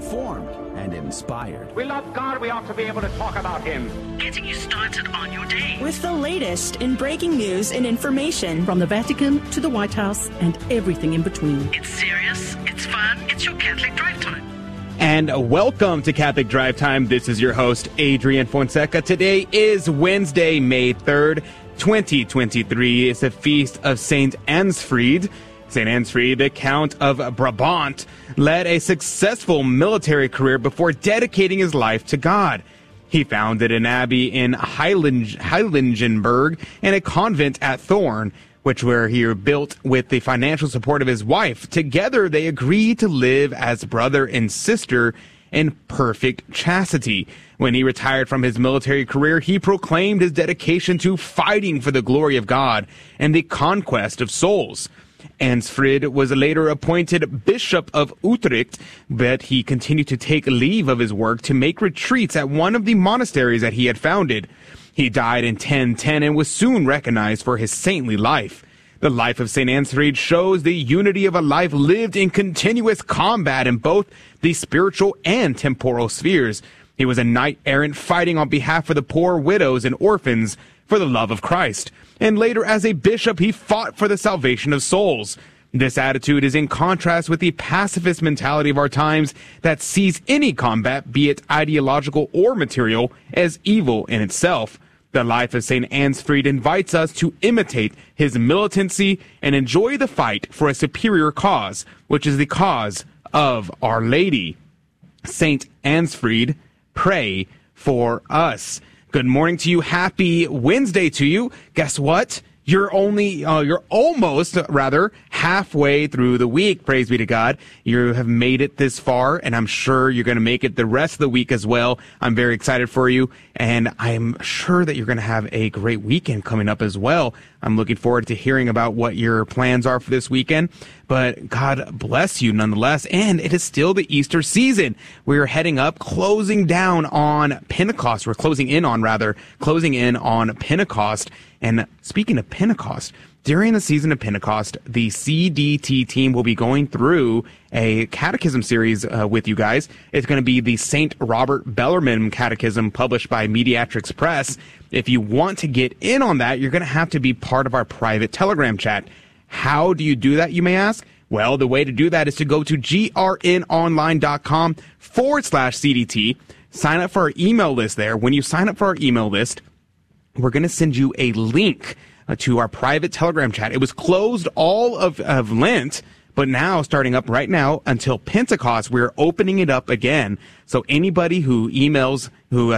well-informed and inspired. We love God. We ought to be able to talk about him. Getting you started on your day. With the latest in breaking news and information. From the Vatican to the White House and everything in between. It's serious. It's fun. It's your Catholic Drive Time. And welcome to Catholic Drive Time. This is your host, Adrian Fonseca. Today is Wednesday, May 3rd, 2023. It's the feast of St. Ansfried. St. Ansfried, the Count of Brabant, led a successful military career before dedicating his life to God. He founded an abbey in Heiligenburg and a convent at Thorn, which were here built with the financial support of his wife. Together, they agreed to live as brother and sister in perfect chastity. When he retired from his military career, he proclaimed his dedication to fighting for the glory of God and the conquest of souls. Ansfried was later appointed Bishop of Utrecht, but he continued to take leave of his work to make retreats at one of the monasteries that he had founded. He died in 1010 and was soon recognized for his saintly life. The life of St. Ansfried shows the unity of a life lived in continuous combat in both the spiritual and temporal spheres. He was a knight-errant fighting on behalf of the poor, widows, and orphans for the love of Christ. And later, as a bishop, he fought for the salvation of souls. This attitude is in contrast with the pacifist mentality of our times that sees any combat, be it ideological or material, as evil in itself. The life of St. Ansfried invites us to imitate his militancy and enjoy the fight for a superior cause, which is the cause of Our Lady. St. Ansfried, pray for us. Good morning to you. Happy Wednesday to you. Guess what? You're almost halfway through the week. Praise be to God. You have made it this far, and I'm sure you're going to make it the rest of the week as well. I'm very excited for you, and I'm sure that you're going to have a great weekend coming up as well. I'm looking forward to hearing about what your plans are for this weekend, but God bless you nonetheless. And it is still the Easter season. We're heading up, closing in on Pentecost. And speaking of Pentecost, during the season of Pentecost, the CDT team will be going through a catechism series with you guys. It's going to be the St. Robert Bellarmine Catechism published by Mediatrix Press. If you want to get in on that, you're going to have to be part of our private Telegram chat. How do you do that, you may ask? Well, the way to do that is to go to grnonline.com/CDT, sign up for our email list there. When you sign up for our email list, we're going to send you a link to our private Telegram chat. It was closed all of Lent, but now, starting up right now until Pentecost, we're opening it up again. So anybody who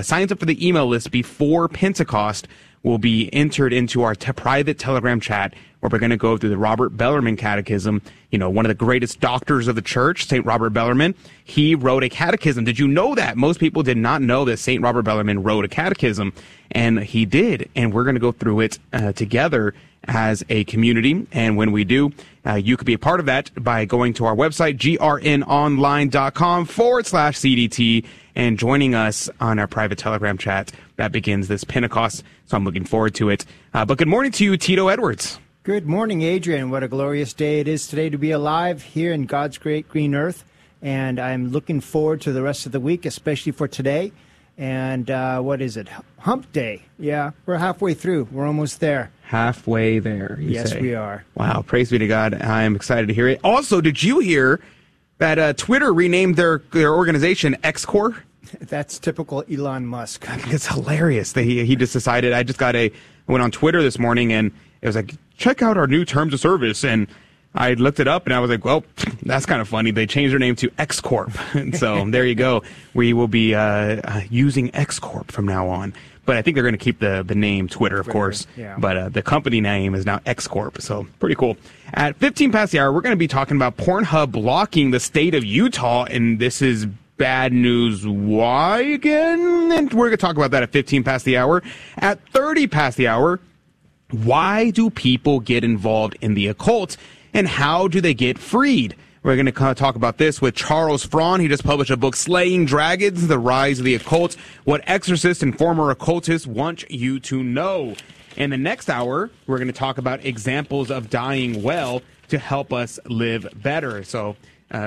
signs up for the email list before Pentecost will be entered into our private Telegram chat, where we're going to go through the Robert Bellarmine Catechism. You know, one of the greatest doctors of the church, St. Robert Bellarmine, he wrote a catechism. Did you know that? Most people did not know that St. Robert Bellarmine wrote a catechism, and he did. And we're going to go through it together as a community. And when we do, you could be a part of that by going to our website, grnonline.com/CDT, and joining us on our private Telegram chat that begins this Pentecost. So I'm looking forward to it. But good morning to you, Tito Edwards. Good morning, Adrian. What a glorious day it is today to be alive here in God's great green earth. And I'm looking forward to the rest of the week, especially for today. And what is it? Hump day. Yeah, we're halfway through. We're almost there. Halfway there, yes, we are. Wow, praise be to God. I'm excited to hear it. Also, did you hear that Twitter renamed their organization X Corp? That's typical Elon Musk. I think it's hilarious that he just decided. I went on Twitter this morning, and it was like, check out our new terms of service. And I looked it up, and I was like, well, that's kind of funny. They changed their name to X Corp. And so there you go. We will be using X Corp from now on. But I think they're going to keep the name Twitter, of course. Yeah. But the company name is now X Corp. So pretty cool. At 15 past the hour, we're going to be talking about Pornhub blocking the state of Utah. And this is bad news. Why again? And we're going to talk about that at 15 past the hour. At 30 past the hour, why do people get involved in the occult? And how do they get freed? We're going to talk about this with Charles Fraune. He just published a book, Slaying Dragons, The Rise of the Occult, What Exorcists and Former Occultists Want You to Know. In the next hour, we're going to talk about examples of dying well to help us live better. So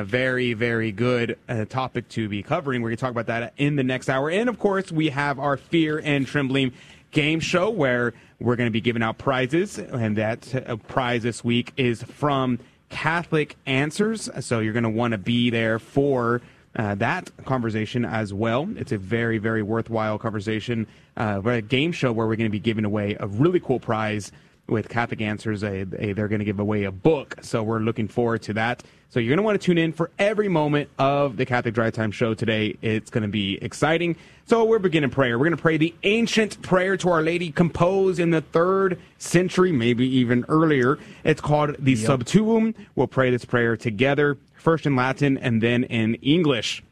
Very, very good topic to be covering. We're going to talk about that in the next hour. And, of course, we have our Fear and Trembling game show where we're going to be giving out prizes. And that prize this week is from Catholic Answers. So you're going to want to be there for that conversation as well. It's a very, very worthwhile conversation. A game show where we're going to be giving away a really cool prize with Catholic Answers. They're going to give away a book. So we're looking forward to that. So you're going to want to tune in for every moment of the Catholic Drive Time show today. It's going to be exciting. So we're beginning prayer. We're going to pray the ancient prayer to Our Lady, composed in the 3rd century, maybe even earlier. It's called the Subtuum. We'll pray this prayer together, first in Latin and then in English.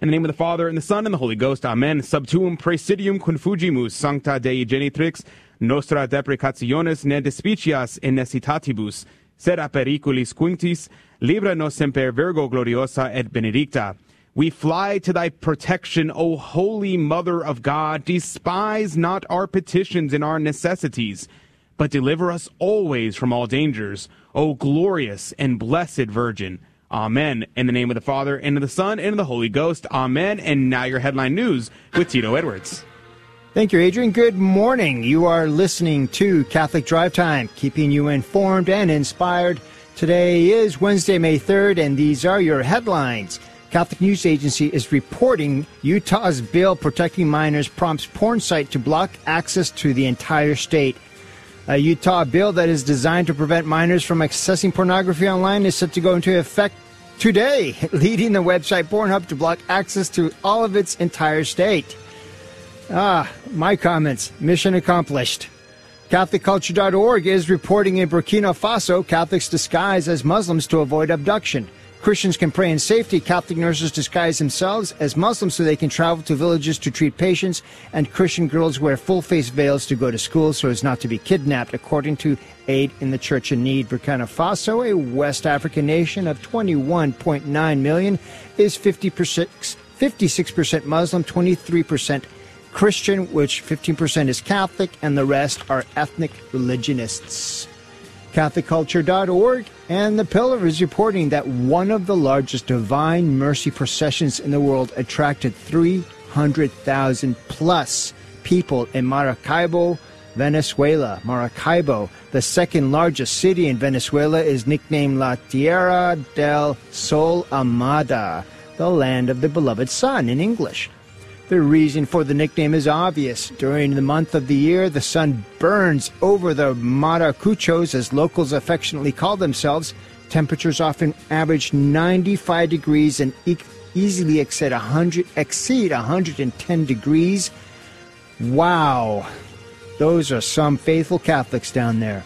In the name of the Father, and the Son, and the Holy Ghost, Amen. Subtuum praesidium confugimus, Sancta Dei Genitrix, nostra deprecationes ne despicias in necessitatibus, sed a periculis quintis, libra nos semper Virgo gloriosa et benedicta. We fly to thy protection, O Holy Mother of God. Despise not our petitions and our necessities, but deliver us always from all dangers, O glorious and blessed Virgin. Amen. In the name of the Father, and of the Son, and of the Holy Ghost. Amen. And now your headline news with Tito Edwards. Thank you, Adrian. Good morning. You are listening to Catholic Drive Time, keeping you informed and inspired. Today is Wednesday, May 3rd, and these are your headlines. Catholic News Agency is reporting Utah's bill protecting minors prompts porn site to block access to the entire state. A Utah bill that is designed to prevent minors from accessing pornography online is set to go into effect today, leading the website Pornhub to block access to all of its entire state. My comments. Mission accomplished. CatholicCulture.org is reporting in Burkina Faso, Catholics disguise as Muslims to avoid abduction. Christians can pray in safety. Catholic nurses disguise themselves as Muslims so they can travel to villages to treat patients. And Christian girls wear full-face veils to go to school so as not to be kidnapped, according to Aid in the Church in Need. Burkina Faso, a West African nation of 21.9 million, is 56% Muslim, 23% Christian, which 15% is Catholic, and the rest are ethnic religionists. CatholicCulture.org and The Pillar is reporting that one of the largest Divine Mercy processions in the world attracted 300,000 plus people in Maracaibo, Venezuela. Maracaibo, the second largest city in Venezuela, is nicknamed La Tierra del Sol Amada, the land of the beloved sun in English. The reason for the nickname is obvious. During the month of the year, the sun burns over the maracuchos, as locals affectionately call themselves. Temperatures often average 95 degrees and easily exceed 110 degrees. Wow. Those are some faithful Catholics down there.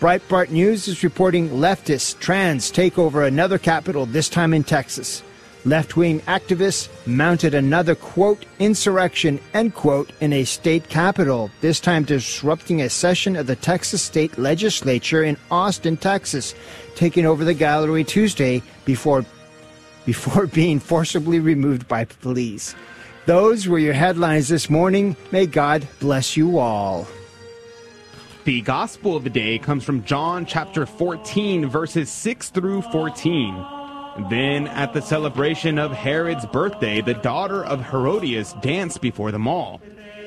Breitbart News is reporting leftist trans take over another capital, this time in Texas. Left-wing activists mounted another, quote, insurrection, end quote, in a state capital, this time disrupting a session of the Texas State Legislature in Austin, Texas, taking over the gallery Tuesday before being forcibly removed by police. Those were your headlines this morning. May God bless you all. The Gospel of the Day comes from John chapter 14, verses 6 through 14. Then, at the celebration of Herod's birthday, the daughter of Herodias danced before them all.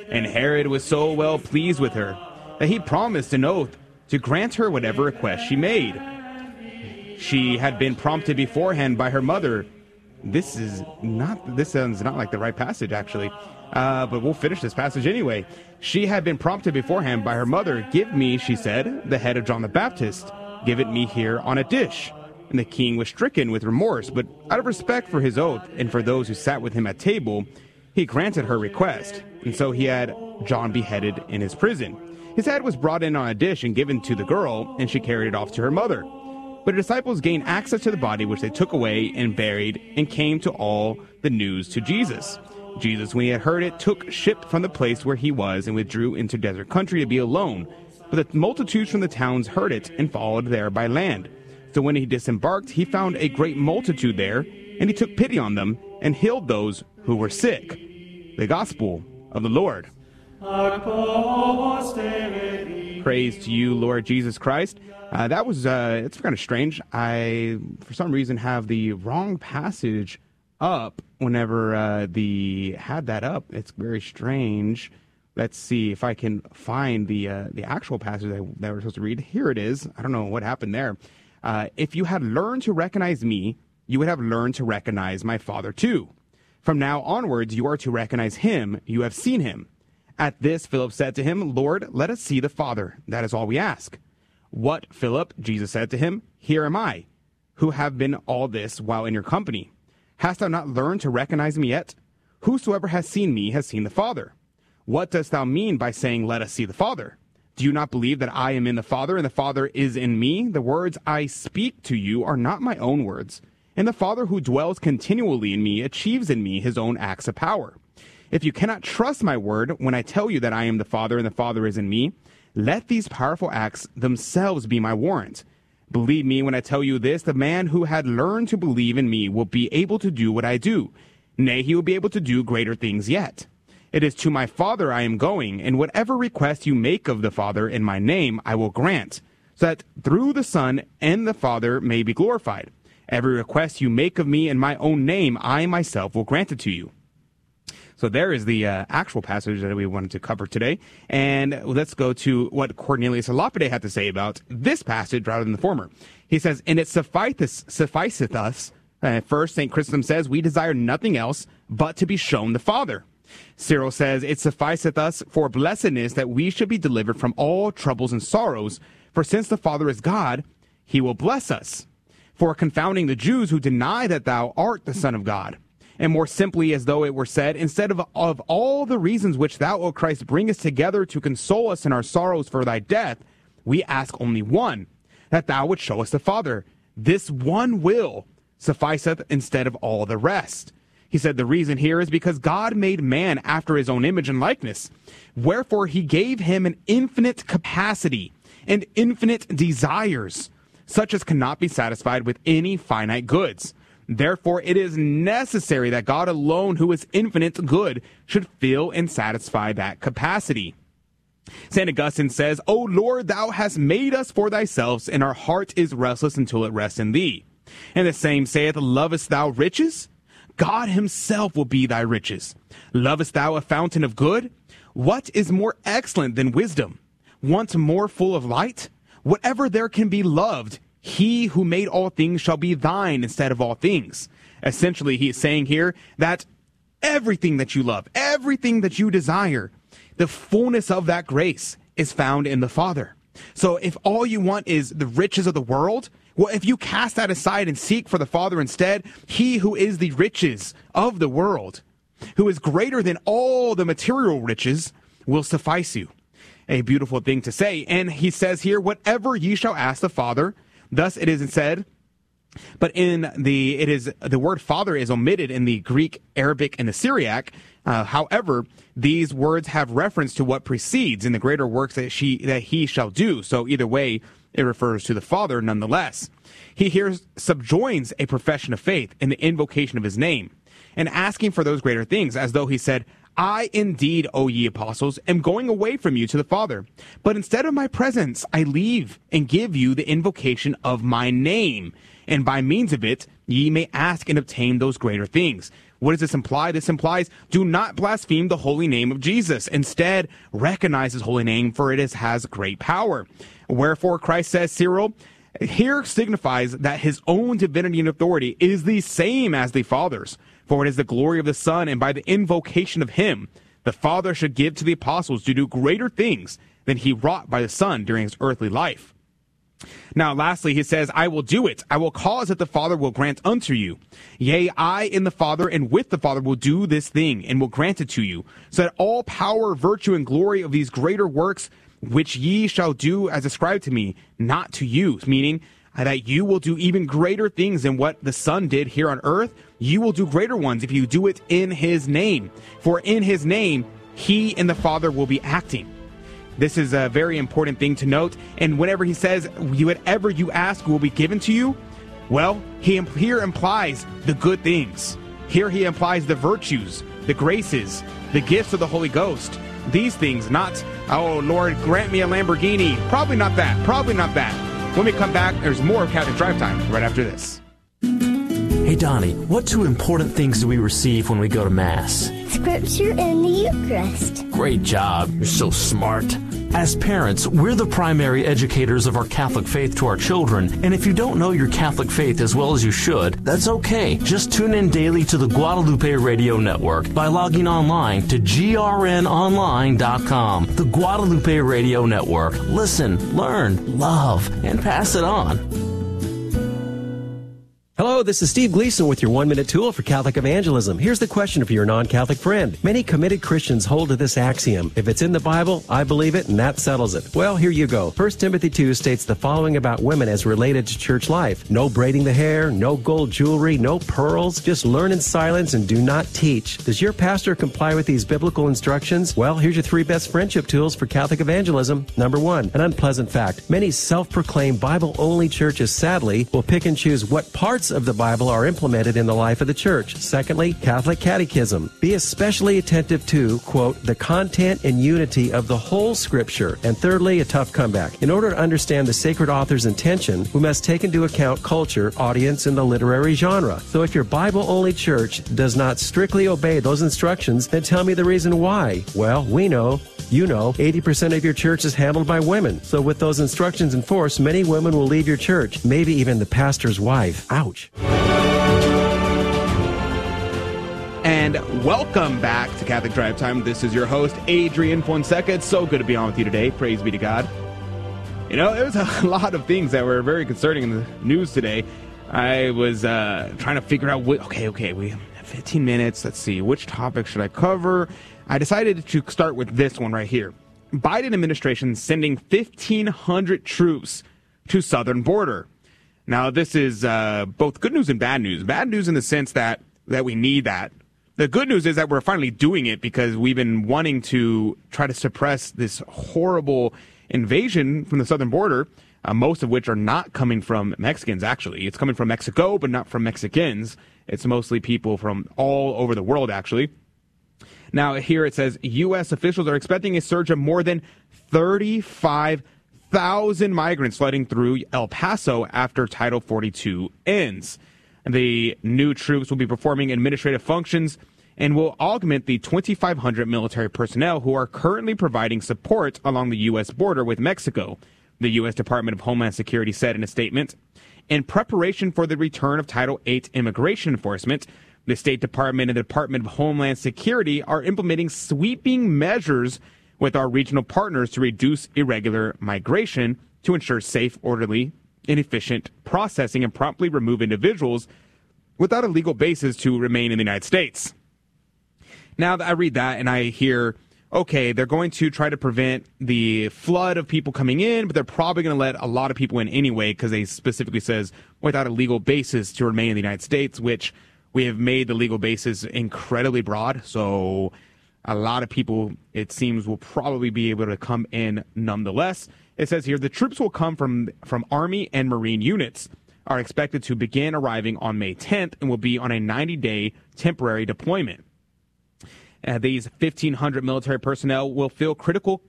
And Herod was so well pleased with her that he promised an oath to grant her whatever request she made. She had been prompted beforehand by her mother. This sounds not like the right passage, actually. But we'll finish this passage anyway. She had been prompted beforehand by her mother. Give me, she said, the head of John the Baptist. Give it me here on a dish. And the king was stricken with remorse, but out of respect for his oath and for those who sat with him at table, he granted her request. And so he had John beheaded in his prison. His head was brought in on a dish and given to the girl, and she carried it off to her mother. But the disciples gained access to the body, which they took away and buried, and came to all the news to Jesus. Jesus, when he had heard it, took ship from the place where he was and withdrew into desert country to be alone. But the multitudes from the towns heard it and followed there by land. So when he disembarked, he found a great multitude there, and he took pity on them and healed those who were sick. The Gospel of the Lord. Praise to you, Lord Jesus Christ. That was, it's kind of strange. I, for some reason, have the wrong passage up whenever had that up. It's very strange. Let's see if I can find the actual passage that we're supposed to read. Here it is. I don't know what happened there. If you had learned to recognize me, you would have learned to recognize my Father too. From now onwards, you are to recognize him. You have seen him. At this, Philip said to him, Lord, let us see the Father. That is all we ask. What, Philip? Jesus said to him, here am I, who have been all this while in your company. Hast thou not learned to recognize me yet? Whosoever has seen me has seen the Father. What dost thou mean by saying, let us see the Father? Do you not believe that I am in the Father, and the Father is in me? The words I speak to you are not my own words. And the Father who dwells continually in me achieves in me his own acts of power. If you cannot trust my word, when I tell you that I am the Father and the Father is in me, let these powerful acts themselves be my warrant. Believe me when I tell you this, the man who had learned to believe in me will be able to do what I do. Nay, he will be able to do greater things yet. It is to my Father I am going, and whatever request you make of the Father in my name I will grant, so that through the Son and the Father may be glorified. Every request you make of me in my own name, I myself will grant it to you. So there is the actual passage that we wanted to cover today. And let's go to what Cornelius Lapide had to say about this passage rather than the former. He says, and it sufficeth us. First, St. Chrysostom says, we desire nothing else but to be shown the Father. Cyril says, it sufficeth us for blessedness that we should be delivered from all troubles and sorrows, for since the Father is God, he will bless us. For confounding the Jews who deny that thou art the Son of God. And more simply, as though it were said, instead of all the reasons which thou, O Christ, bringest together to console us in our sorrows for thy death, we ask only one, that thou would show us the Father. This one will sufficeth instead of all the rest. He said the reason here is because God made man after his own image and likeness. Wherefore he gave him an infinite capacity and infinite desires, such as cannot be satisfied with any finite goods. Therefore it is necessary that God alone, who is infinite good, should fill and satisfy that capacity. St. Augustine says, O Lord, thou hast made us for thyself, and our heart is restless until it rests in thee. And the same saith, lovest thou riches? God himself will be thy riches. Lovest thou a fountain of good? What is more excellent than wisdom? Once more full of light? Whatever there can be loved, he who made all things shall be thine instead of all things. Essentially, he is saying here that everything that you love, everything that you desire, the fullness of that grace is found in the Father. So if all you want is the riches of the world, well, if you cast that aside and seek for the Father instead, he who is the riches of the world, who is greater than all the material riches, will suffice you. A beautiful thing to say. And he says here, whatever ye shall ask the Father, thus it is said. But the word Father is omitted in the Greek, Arabic, and the Syriac. However, these words have reference to what precedes in the greater works that he shall do. So either way, it refers to the Father nonetheless. He here subjoins a profession of faith in the invocation of his name and asking for those greater things, as though he said, I indeed, O ye apostles, am going away from you to the Father, but instead of my presence, I leave and give you the invocation of my name, and by means of it, ye may ask and obtain those greater things. What does this imply? This implies, do not blaspheme the holy name of Jesus. Instead, recognize his holy name, for it has great power. Wherefore, Christ says, Cyril, here signifies that his own divinity and authority is the same as the Father's. For it is the glory of the Son, and by the invocation of him, the Father should give to the apostles to do greater things than he wrought by the Son during his earthly life. Now, lastly, he says, I will do it. I will cause that the Father will grant unto you. Yea, I in the Father and with the Father will do this thing and will grant it to you, so that all power, virtue, and glory of these greater works which ye shall do as ascribed to me, not to you, meaning that you will do even greater things than what the Son did here on earth. You will do greater ones if you do it in his name. For in his name, he and the Father will be acting. This is a very important thing to note. And whenever he says, whatever you ask will be given to you, well, he here implies the good things. Here he implies the virtues, the graces, the gifts of the Holy Ghost, these things, not, oh, Lord, grant me a Lamborghini. Probably not that. Probably not that. When we come back, there's more Catholic Drive Time right after this. Hey, Donnie, what two important things do we receive when we go to Mass? Scripture and the Eucharist. Great job. You're so smart. As parents, we're the primary educators of our Catholic faith to our children, and if you don't know your Catholic faith as well as you should, that's okay. Just tune in daily to the Guadalupe Radio Network by logging online to grnonline.com. The Guadalupe Radio Network. Listen, learn, love, and pass it on. Hello, this is Steve Gleason with your one-minute tool for Catholic evangelism. Here's the question for your non-Catholic friend. Many committed Christians hold to this axiom. If it's in the Bible, I believe it, and that settles it. Well, here you go. 1 Timothy 2 states the following about women as related to church life. No braiding the hair, no gold jewelry, no pearls. Just learn in silence and do not teach. Does your pastor comply with these biblical instructions? Well, here's your three best friendship tools for Catholic evangelism. Number one, an unpleasant fact. Many self-proclaimed Bible-only churches, sadly, will pick and choose what parts of the Bible are implemented in the life of the church. Secondly, Catholic catechism. Be especially attentive to, quote, the content and unity of the whole scripture. And thirdly, a tough comeback. In order to understand the sacred author's intention, we must take into account culture, audience, and the literary genre. So if your Bible-only church does not strictly obey those instructions, then tell me the reason why. Well, we know, you know, 80% of your church is handled by women. So with those instructions in force, many women will leave your church, maybe even the pastor's wife. Ouch. And welcome back to Catholic Drive Time. This is your host, Adrian Fonseca. It's so good to be on with you today. Praise be to God. You know, there's a lot of things that were very concerning in the news today. I was trying to figure out, okay, we have 15 minutes. Let's see, which topic should I cover? I decided to start with this one right here. Biden administration sending 1,500 troops to southern border. Now, this is both good news and bad news. Bad news in the sense that we need that. The good news is that we're finally doing it because we've been wanting to try to suppress this horrible invasion from the southern border, most of which are not coming from Mexicans, actually. It's coming from Mexico, but not from Mexicans. It's mostly people from all over the world, actually. Now, here it says, U.S. officials are expecting a surge of more than 35,000 migrants flooding through El Paso after Title 42 ends. The new troops will be performing administrative functions and will augment the 2,500 military personnel who are currently providing support along the U.S. border with Mexico, the U.S. Department of Homeland Security said in a statement. In preparation for the return of Title 8 immigration enforcement, the State Department and the Department of Homeland Security are implementing sweeping measures with our regional partners to reduce irregular migration, to ensure safe, orderly, and efficient processing, and promptly remove individuals without a legal basis to remain in the United States. Now, I read that and I hear, okay, they're going to try to prevent the flood of people coming in, but they're probably going to let a lot of people in anyway because they specifically says without a legal basis to remain in the United States, which we have made the legal basis incredibly broad, so a lot of people, it seems, will probably be able to come in nonetheless. It says here, the troops will come from Army and Marine units, are expected to begin arriving on May 10th and will be on a 90-day temporary deployment. These 1,500 military personnel will fill critical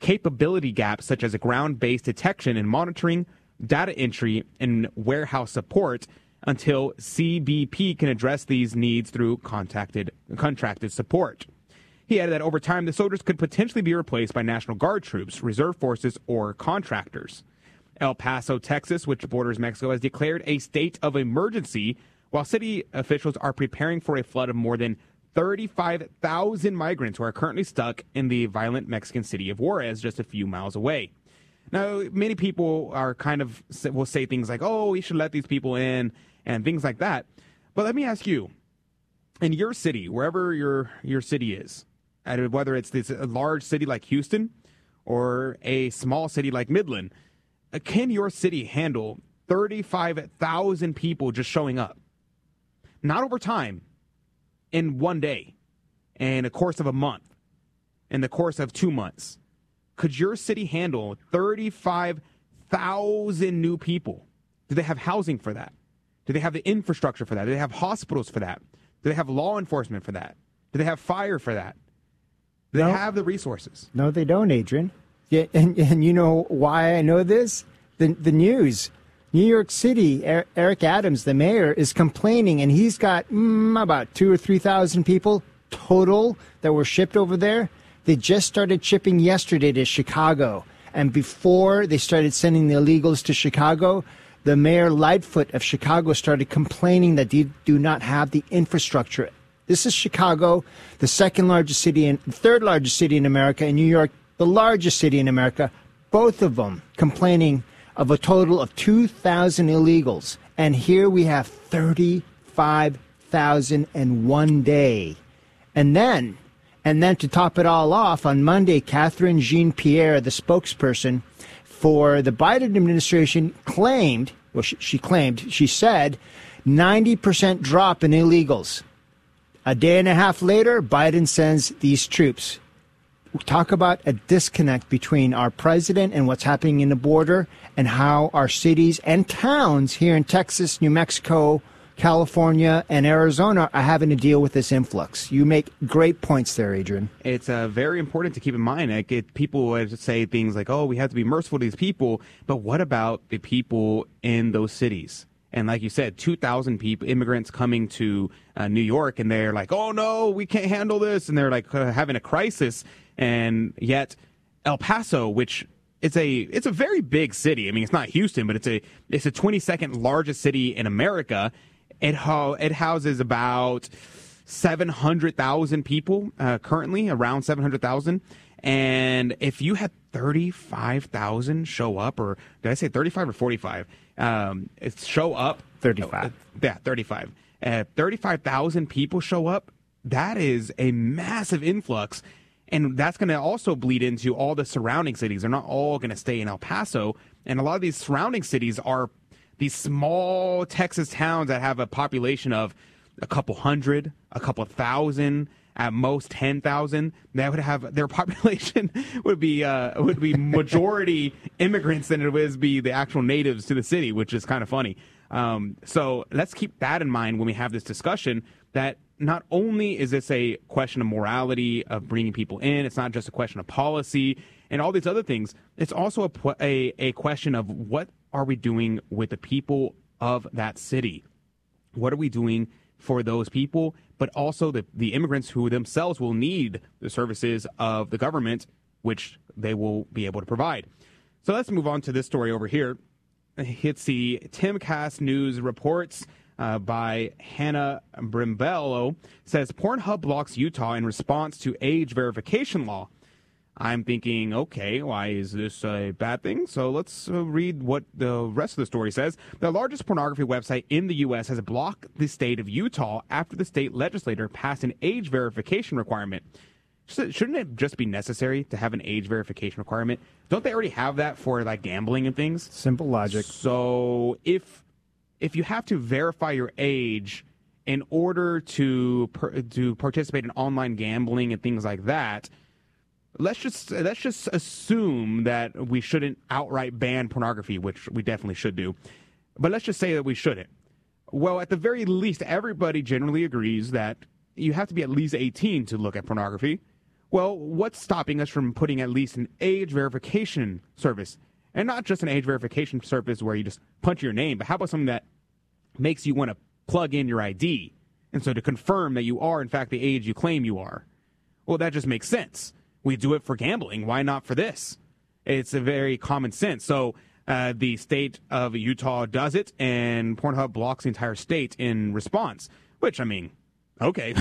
capability gaps such as ground-based detection and monitoring, data entry, and warehouse support, until CBP can address these needs through contracted support. He added that over time, the soldiers could potentially be replaced by National Guard troops, reserve forces, or contractors. El Paso, Texas, which borders Mexico, has declared a state of emergency, while city officials are preparing for a flood of more than 35,000 migrants who are currently stuck in the violent Mexican city of Juarez, just a few miles away. Now, many people are will say things like, oh, we should let these people in, and things like that. But let me ask you, in your city, wherever your city is, and whether it's a large city like Houston or a small city like Midland, can your city handle 35,000 people just showing up? Not over time, in one day, in the course of a month, in the course of 2 months. Could your city handle 35,000 new people? Do they have housing for that? Do they have the infrastructure for that? Do they have hospitals for that? Do they have law enforcement for that? Do they have fire for that? They have the resources. No, they don't, Adrian. Yeah, and you know why I know this? The news. New York City, Eric Adams, the mayor, is complaining, and he's got about 2,000 or 3,000 people total that were shipped over there. They just started shipping yesterday to Chicago. And before they started sending the illegals to Chicago, the mayor Lightfoot of Chicago started complaining that they do not have the infrastructure. This is Chicago, the second largest city and third largest city in America, and New York, the largest city in America, both of them complaining of a total of 2,000 illegals. And here we have 35,000 in one day. And then to top it all off, on Monday, Catherine Jean-Pierre, the spokesperson for the Biden administration, claimed, well, she said, 90% drop in illegals. A day and a half later, Biden sends these troops. Talk about a disconnect between our president and what's happening in the border and how our cities and towns here in Texas, New Mexico, California, and Arizona are having to deal with this influx. You make great points there, Adrian. It's very important to keep in mind. Like, people would say things like, oh, we have to be merciful to these people. But what about the people in those cities? And like you said, 2,000 people, immigrants coming to New York, and they're like, oh, no, we can't handle this. And they're like having a crisis. And yet El Paso, which it's a very big city. I mean, it's not Houston, but it's a 22nd largest city in America. It houses about 700,000 people currently, around 700,000. And if you had 35,000 show up, or did I say 35 or 45? Show up. 35. 35. 35,000 people show up. That is a massive influx. And that's going to also bleed into all the surrounding cities. They're not all going to stay in El Paso. And a lot of these surrounding cities are these small Texas towns that have a population of a couple hundred, a couple thousand, at most 10,000. That would have their population would be majority immigrants than it would be the actual natives to the city, which is kind of funny. So let's keep that in mind when we have this discussion, that not only is this a question of morality, of bringing people in, it's not just a question of policy and all these other things. It's also a question of what are we doing with the people of that city? What are we doing for those people, but also the immigrants who themselves will need the services of the government, which they will be able to provide? So let's move on to this story over here. It's the Timcast News reports by Hannah Brimbello, says Pornhub blocks Utah in response to age verification law. I'm thinking, okay, why is this a bad thing? So let's read what the rest of the story says. The largest pornography website in the U.S. has blocked the state of Utah after the state legislator passed an age verification requirement. Shouldn't it just be necessary to have an age verification requirement? Don't they already have that for like gambling and things? Simple logic. So if you have to verify your age in order to participate in online gambling and things like that, let's just assume that we shouldn't outright ban pornography, which we definitely should do. But let's just say that we shouldn't. Well, at the very least, everybody generally agrees that you have to be at least 18 to look at pornography. Well, what's stopping us from putting at least an age verification service? And not just an age verification service where you just punch your name, but how about something that makes you want to plug in your ID? And so to confirm that you are, in fact, the age you claim you are. Well, that just makes sense. We do it for gambling. Why not for this? It's a very common sense. So the state of Utah does it, and Pornhub blocks the entire state in response, which, I mean, okay.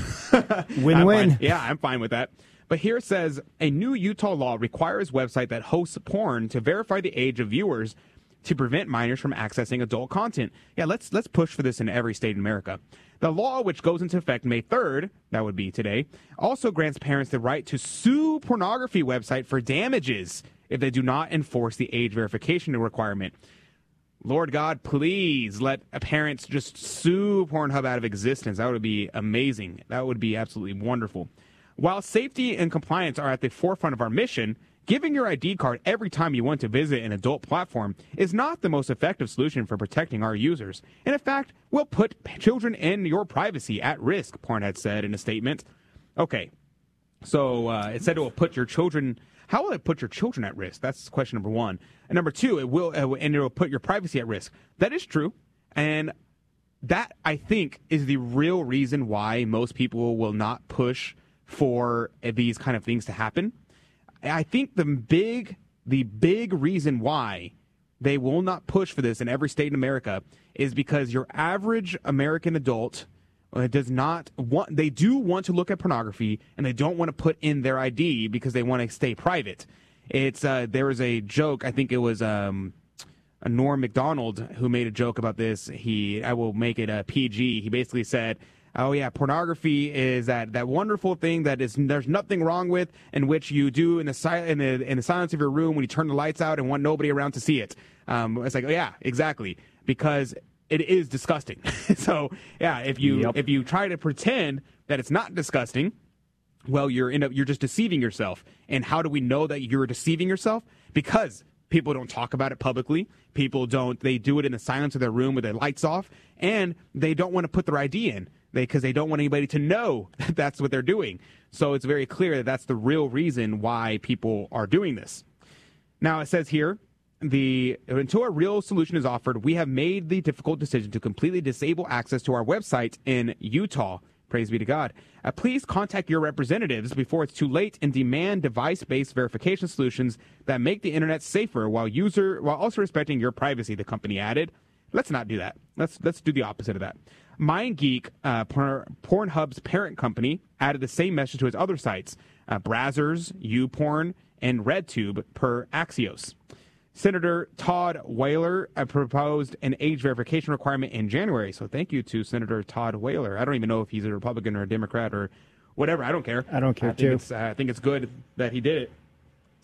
Win-win. Yeah, I'm fine with that. But here it says, a new Utah law requires a website that hosts porn to verify the age of viewers to prevent minors from accessing adult content. Yeah, let's push for this in every state in America. The law, which goes into effect May 3rd, that would be today, also grants parents the right to sue pornography website for damages if they do not enforce the age verification requirement. Lord God, please let parents just sue Pornhub out of existence. That would be amazing. That would be absolutely wonderful. While safety and compliance are at the forefront of our mission, giving your ID card every time you want to visit an adult platform is not the most effective solution for protecting our users. And in fact, we'll put children and your privacy at risk, Pornhub said in a statement. Okay, So it said it will put your children... How will it put your children at risk? That's question number one. And number two, it will and it will put your privacy at risk. That is true. And that, I think, is the real reason why most people will not push for these kind of things to happen. I think the big reason why they will not push for this in every state in America is because your average American adult does not want. They do want to look at pornography, and they don't want to put in their ID because they want to stay private. It's there was a joke. I think it was Norm Macdonald who made a joke about this. I will make it a PG. He basically said, "Oh yeah, pornography is that wonderful thing that is there's nothing wrong with, in which you do in the silence of your room when you turn the lights out and want nobody around to see it." It's like, oh yeah, exactly, because it is disgusting. So yeah, if you try to pretend that it's not disgusting, well, you're just deceiving yourself. And how do we know that you're deceiving yourself? Because people don't talk about it publicly. People don't. They do it in the silence of their room with their lights off, and they don't want to put their ID in because they don't want anybody to know that that's what they're doing. So it's very clear that that's the real reason why people are doing this. Now it says here. Until a real solution is offered, we have made the difficult decision to completely disable access to our website in Utah. Praise be to God. Please contact your representatives before it's too late and demand device-based verification solutions that make the internet safer while also respecting your privacy, the company added. Let's not do that. Let's do the opposite of that. MindGeek, Pornhub's parent company, added the same message to its other sites, Brazzers, YouPorn, and RedTube per Axios. Senator Todd Weiler proposed an age verification requirement in January. So thank you to Senator Todd Weiler. I don't even know if he's a Republican or a Democrat or whatever. I don't care. I don't care. I think it's good that he did it.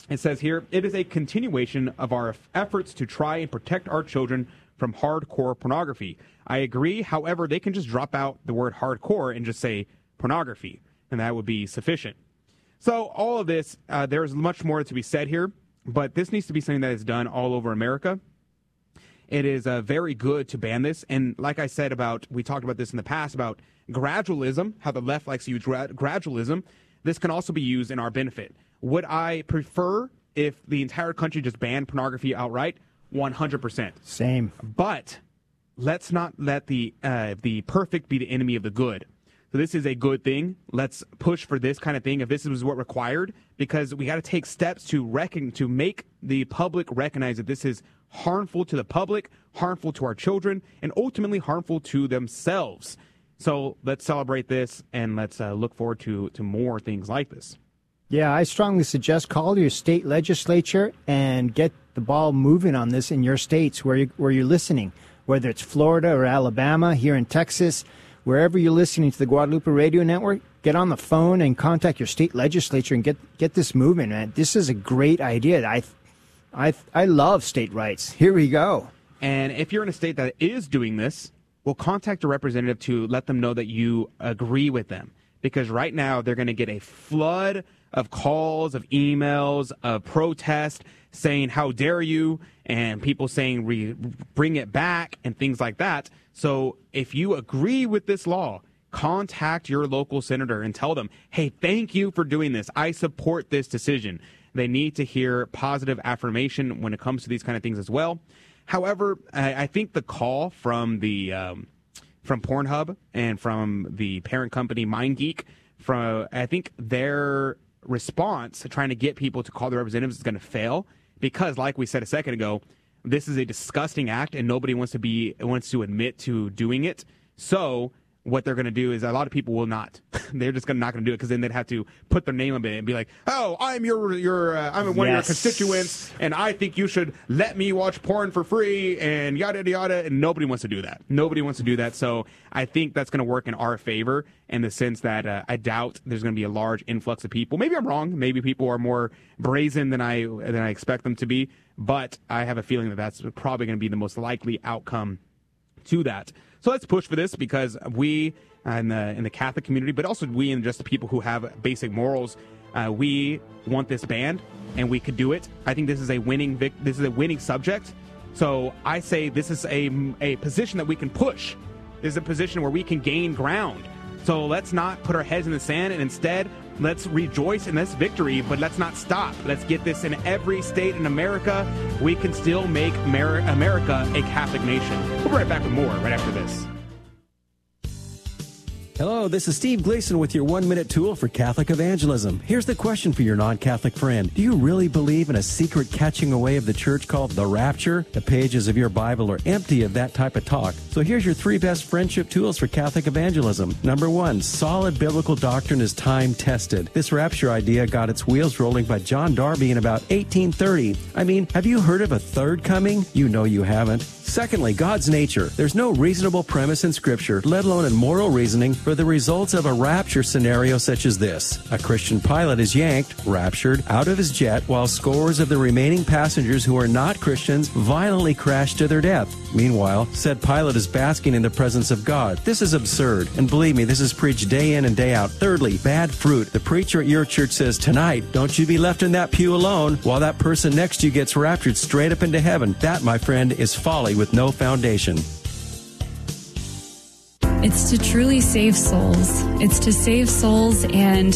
It says here, it is a continuation of our efforts to try and protect our children from hardcore pornography. I agree. However, they can just drop out the word hardcore and just say pornography, and that would be sufficient. So all of this, there's much more to be said here. But this needs to be something that is done all over America. It is very good to ban this. And like I said we talked about this in the past, about gradualism, how the left likes to use gradualism. This can also be used in our benefit. Would I prefer if the entire country just banned pornography outright? 100%. Same. But let's not let the perfect be the enemy of the good. So this is a good thing. Let's push for this kind of thing if this is what required, because we got to take steps to make the public recognize that this is harmful to the public, harmful to our children, and ultimately harmful to themselves. So let's celebrate this, and let's look forward to more things like this. Yeah, I strongly suggest call your state legislature and get the ball moving on this in your states where you're listening, whether it's Florida or Alabama, here in Texas. Wherever you're listening to the Guadalupe Radio Network, get on the phone and contact your state legislature and get this moving, man. This is a great idea. I love state rights. Here we go. And if you're in a state that is doing this, well, contact a representative to let them know that you agree with them. Because right now they're going to get a flood of calls, of emails, of protest saying, how dare you, and people saying, bring it back, and things like that. So if you agree with this law, contact your local senator and tell them, hey, thank you for doing this. I support this decision. They need to hear positive affirmation when it comes to these kind of things as well. However, I think the call from Pornhub and from the parent company MindGeek, I think their response to trying to get people to call their representatives is going to fail because, like we said a second ago, this is a disgusting act, and nobody wants to admit to doing it. So what they're going to do is a lot of people will not. They're just not going to do it because then they'd have to put their name on it and be like, "Oh, I'm one of your constituents, and I think you should let me watch porn for free," and yada yada yada. And nobody wants to do that. Nobody wants to do that. So I think that's going to work in our favor in the sense that I doubt there's going to be a large influx of people. Maybe I'm wrong. Maybe people are more brazen than I expect them to be. But I have a feeling that that's probably going to be the most likely outcome to that. So let's push for this because we in the Catholic community, but also we and just the people who have basic morals, we want this banned, and we could do it. I think this is a winning subject. So I say this is a position that we can push. This is a position where we can gain ground. So let's not put our heads in the sand, and instead Let's rejoice in this victory, but let's not stop. Let's get this in every state in America. We can still make America a Catholic nation. We'll be right back with more right after this. Hello, this is Steve Gleason with your one-minute tool for Catholic evangelism. Here's the question for your non-Catholic friend. Do you really believe in a secret catching away of the church called the rapture? The pages of your Bible are empty of that type of talk. So here's your three best friendship tools for Catholic evangelism. Number one, solid biblical doctrine is time-tested. This rapture idea got its wheels rolling by John Darby in about 1830. I mean, have you heard of a third coming? You know you haven't. Secondly, God's nature. There's no reasonable premise in Scripture, let alone in moral reasoning, for the results of a rapture scenario such as this. A Christian pilot is yanked, raptured, out of his jet while scores of the remaining passengers who are not Christians violently crash to their death. Meanwhile, said pilot is basking in the presence of God. This is absurd, and believe me, this is preached day in and day out. Thirdly, bad fruit. The preacher at your church says, tonight, don't you be left in that pew alone while that person next to you gets raptured straight up into heaven. That, my friend, is folly with no foundation. It's to truly save souls. It's to save souls, and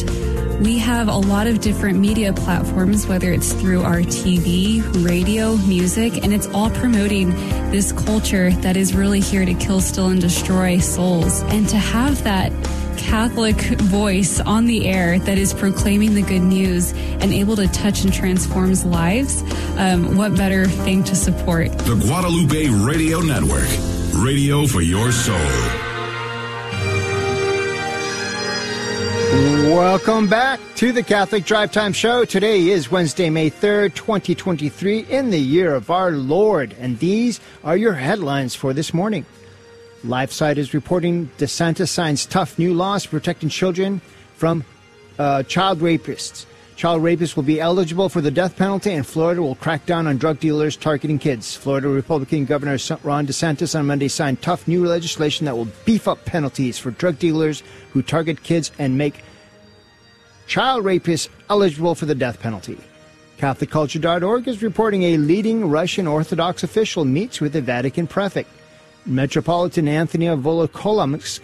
we have a lot of different media platforms, whether it's through our TV, radio, music, and it's all promoting this culture that is really here to kill, steal, and destroy souls. And to have that Catholic voice on the air that is proclaiming the good news and able to touch and transform lives, what better thing to support? The Guadalupe Radio Network, radio for your soul. Welcome back to the Catholic Drive Time Show. Today is Wednesday, May 3rd, 2023, in the year of our Lord. And these are your headlines for this morning. LifeSite is reporting DeSantis signs tough new laws protecting children from child rapists. Child rapists will be eligible for the death penalty, and Florida will crack down on drug dealers targeting kids. Florida Republican Governor Ron DeSantis on Monday signed tough new legislation that will beef up penalties for drug dealers who target kids and make child rapists eligible for the death penalty. CatholicCulture.org is reporting a leading Russian Orthodox official meets with the Vatican prefect. Metropolitan Anthony of Volokolamsk,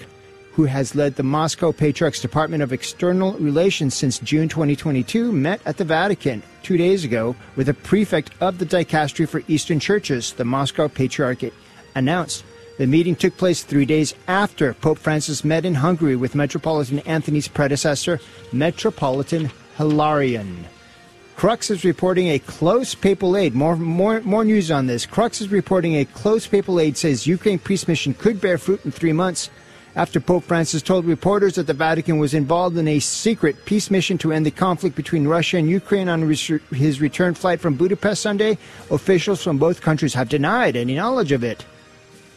who has led the Moscow Patriarch's Department of External Relations since June 2022, met at the Vatican 2 days ago with the prefect of the Dicastery for Eastern Churches, the Moscow Patriarchate announced. The meeting took place 3 days after Pope Francis met in Hungary with Metropolitan Anthony's predecessor, Metropolitan Hilarion. Crux is reporting a close papal aid. More news on this. Crux is reporting a close papal aid says Ukraine peace mission could bear fruit in 3 months. After Pope Francis told reporters that the Vatican was involved in a secret peace mission to end the conflict between Russia and Ukraine on his return flight from Budapest Sunday, officials from both countries have denied any knowledge of it.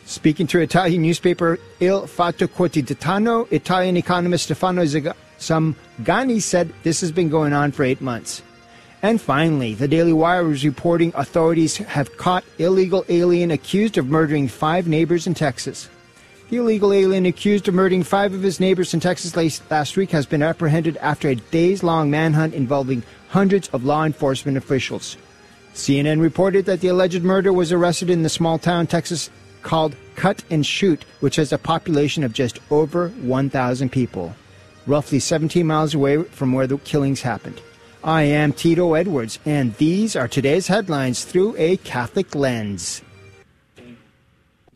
Speaking to Italian newspaper Il Fatto Quotidiano, Italian economist Stefano Zamgani said this has been going on for 8 months. And finally, the Daily Wire is reporting authorities have caught illegal alien accused of murdering five neighbors in Texas. The illegal alien accused of murdering five of his neighbors in Texas last week has been apprehended after a days-long manhunt involving hundreds of law enforcement officials. CNN reported that the alleged murderer was arrested in the small town Texas called Cut and Shoot, which has a population of just over 1,000 people, roughly 17 miles away from where the killings happened. I am Tito Edwards, and these are today's headlines through a Catholic lens.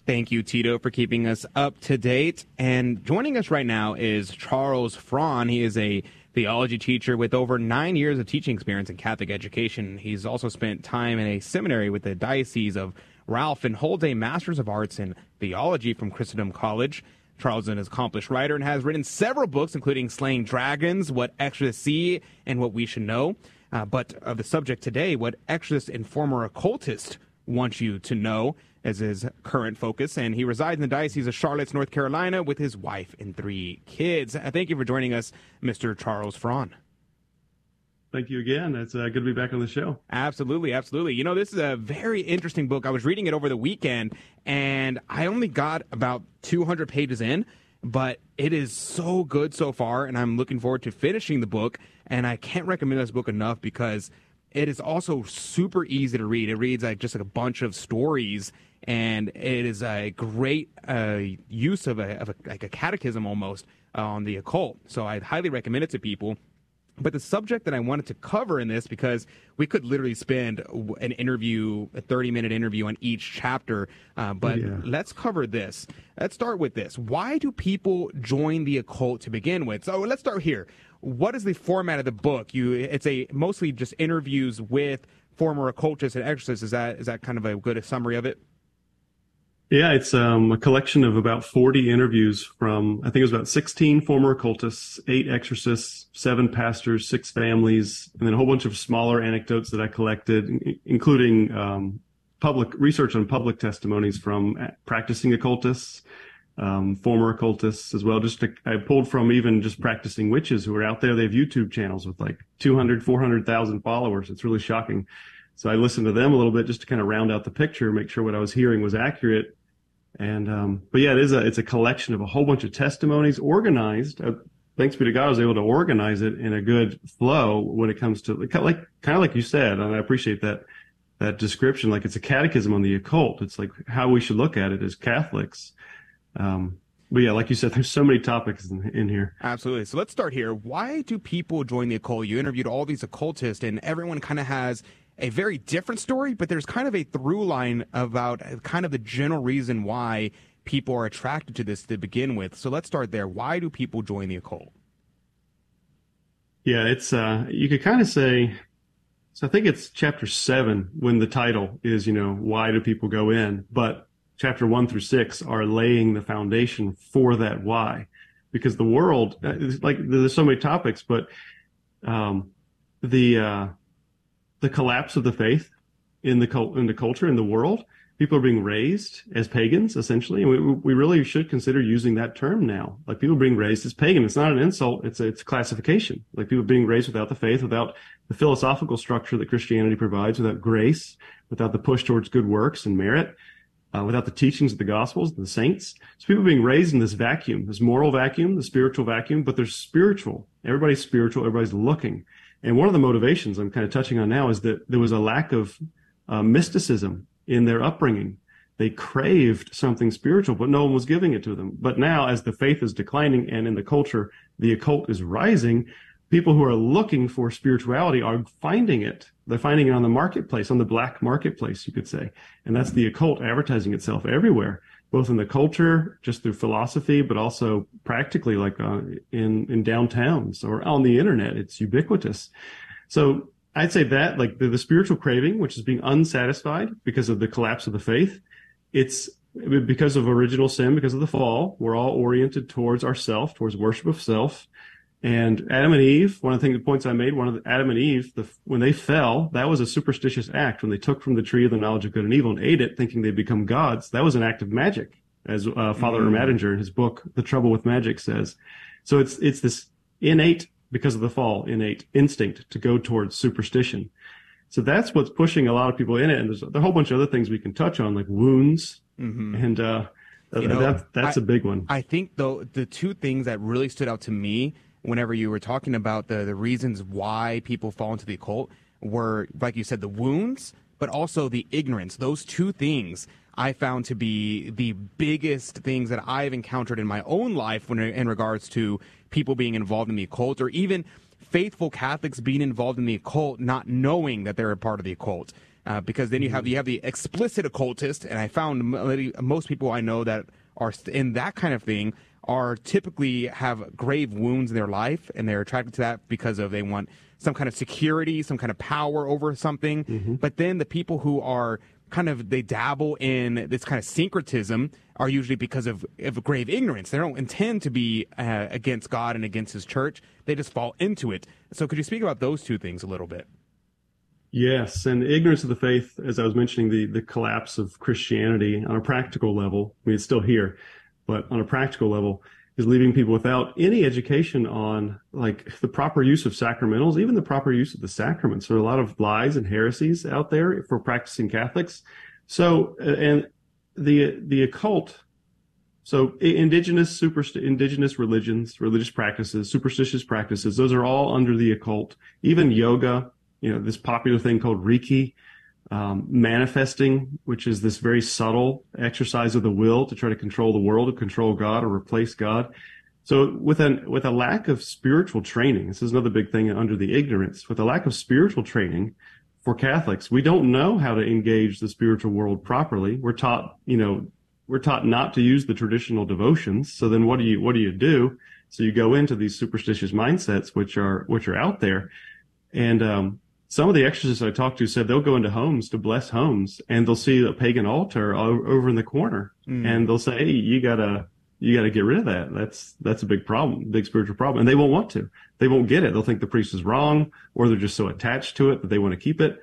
Thank you, Tito, for keeping us up to date. And joining us right now is Charles Fraune. He is a theology teacher with over 9 years of teaching experience in Catholic education. He's also spent time in a seminary with the Diocese of Ralph and holds a Master's of Arts in Theology from Christendom College. Charles is an accomplished writer and has written several books, including Slaying Dragons, What Exorcists See, and What We Should Know. But of the subject today, What Exorcists and Former Occultists Want You to Know, as his current focus, and he resides in the Diocese of Charlotte, North Carolina, with his wife and 3 kids. Thank you for joining us, Mr. Charles Fraune. Thank you again. It's good to be back on the show. Absolutely, absolutely. You know, this is a very interesting book. I was reading it over the weekend, and I only got about 200 pages in, but it is so good so far, and I'm looking forward to finishing the book, and I can't recommend this book enough because it is also super easy to read. It reads like just like a bunch of stories, and it is a great use of a catechism almost on the occult. So I highly recommend it to people. But the subject that I wanted to cover in this, because we could literally spend an interview, a 30-minute interview on each chapter, let's cover this. Let's start with this. Why do people join the occult to begin with? So let's start here. What is the format of the book? It's mostly just interviews with former occultists and exorcists. Is that kind of a good summary of it? Yeah, it's a collection of about 40 interviews from, I think it was about 16 former occultists, 8 exorcists, 7 pastors, 6 families, and then a whole bunch of smaller anecdotes that I collected, including public research on public testimonies from practicing occultists, former occultists as well. I pulled from even just practicing witches who are out there. They have YouTube channels with like 200, 400,000 followers. It's really shocking. So I listened to them a little bit just to kind of round out the picture, make sure what I was hearing was accurate. And, but yeah, it's a collection of a whole bunch of testimonies organized. Thanks be to God, I was able to organize it in a good flow when it comes to kind of like you said, and I appreciate that description. Like it's a catechism on the occult. It's like how we should look at it as Catholics. But yeah, like you said, there's so many topics in here. Absolutely. So let's start here. Why do people join the occult? You interviewed all these occultists and everyone kind of has a very different story, but there's kind of a through line about kind of the general reason why people are attracted to this to begin with. So let's start there. Why do people join the occult? Yeah, it's you could kind of say, so I think it's chapter 7 when the title is, why do people go in? But chapter 1 through 6 are laying the foundation for that why, because the world, like there's so many topics, but the collapse of the faith in the culture, in the world, people are being raised as pagans, essentially. And we really should consider using that term now. Like people being raised as pagan. It's not an insult. It's a classification. Like people being raised without the faith, without the philosophical structure that Christianity provides, without grace, without the push towards good works and merit, without the teachings of the gospels and the saints. So people being raised in this vacuum, this moral vacuum, the spiritual vacuum, but they're spiritual. Everybody's spiritual. Everybody's looking. And one of the motivations I'm kind of touching on now is that there was a lack of mysticism in their upbringing. They craved something spiritual, but no one was giving it to them. But now, as the faith is declining and in the culture, the occult is rising, people who are looking for spirituality are finding it. They're finding it on the marketplace, on the black marketplace, you could say. And that's the occult advertising itself everywhere, both in the culture, just through philosophy, but also practically like in downtowns or on the internet. It's ubiquitous. So I'd say that like the spiritual craving, which is being unsatisfied because of the collapse of the faith, it's because of original sin, because of the fall. We're all oriented towards ourself, towards worship of self. And Adam and Eve, Adam and Eve, when they fell, that was a superstitious act. When they took from the tree of the knowledge of good and evil and ate it, thinking they'd become gods, that was an act of magic, as Father Ermatinger in his book, The Trouble with Magic, says. So it's this innate, because of the fall, innate instinct to go towards superstition. So that's what's pushing a lot of people in it. And there's a whole bunch of other things we can touch on, like wounds and that's a big one. I think, though, the two things that really stood out to me whenever you were talking about the reasons why people fall into the occult were, like you said, the wounds, but also the ignorance. Those two things I found to be the biggest things that I've encountered in my own life when in regards to people being involved in the occult, or even faithful Catholics being involved in the occult, not knowing that they're a part of the occult. Because then you have the explicit occultist, and I found most people I know that are in that kind of thing are typically have grave wounds in their life, and they're attracted to that because of they want some kind of security, some kind of power over something. Mm-hmm. But then the people who are kind of, they dabble in this kind of syncretism are usually because of grave ignorance. They don't intend to be against God and against his church. They just fall into it. So could you speak about those two things a little bit? Yes, and the ignorance of the faith, as I was mentioning, the collapse of Christianity on a practical level, I mean, it's still here, but on a practical level, is leaving people without any education on like the proper use of sacramentals, even the proper use of the sacraments. There are a lot of lies and heresies out there for practicing Catholics. So, and the occult, so indigenous religions, religious practices, superstitious practices, those are all under the occult. Even yoga, this popular thing called Reiki. Manifesting, which is this very subtle exercise of the will to try to control the world, to control God or replace God. So with a lack of spiritual training, this is another big thing under the ignorance, with a lack of spiritual training for Catholics, we don't know how to engage the spiritual world properly. We're taught, we're taught not to use the traditional devotions. So then what do you do? So you go into these superstitious mindsets, which are out there. And, some of the exorcists I talked to said they'll go into homes to bless homes, and they'll see a pagan altar over in the corner, and they'll say, "Hey, you gotta get rid of that. That's a big problem, big spiritual problem." And they won't want to. They won't get it. They'll think the priest is wrong, or they're just so attached to it that they want to keep it.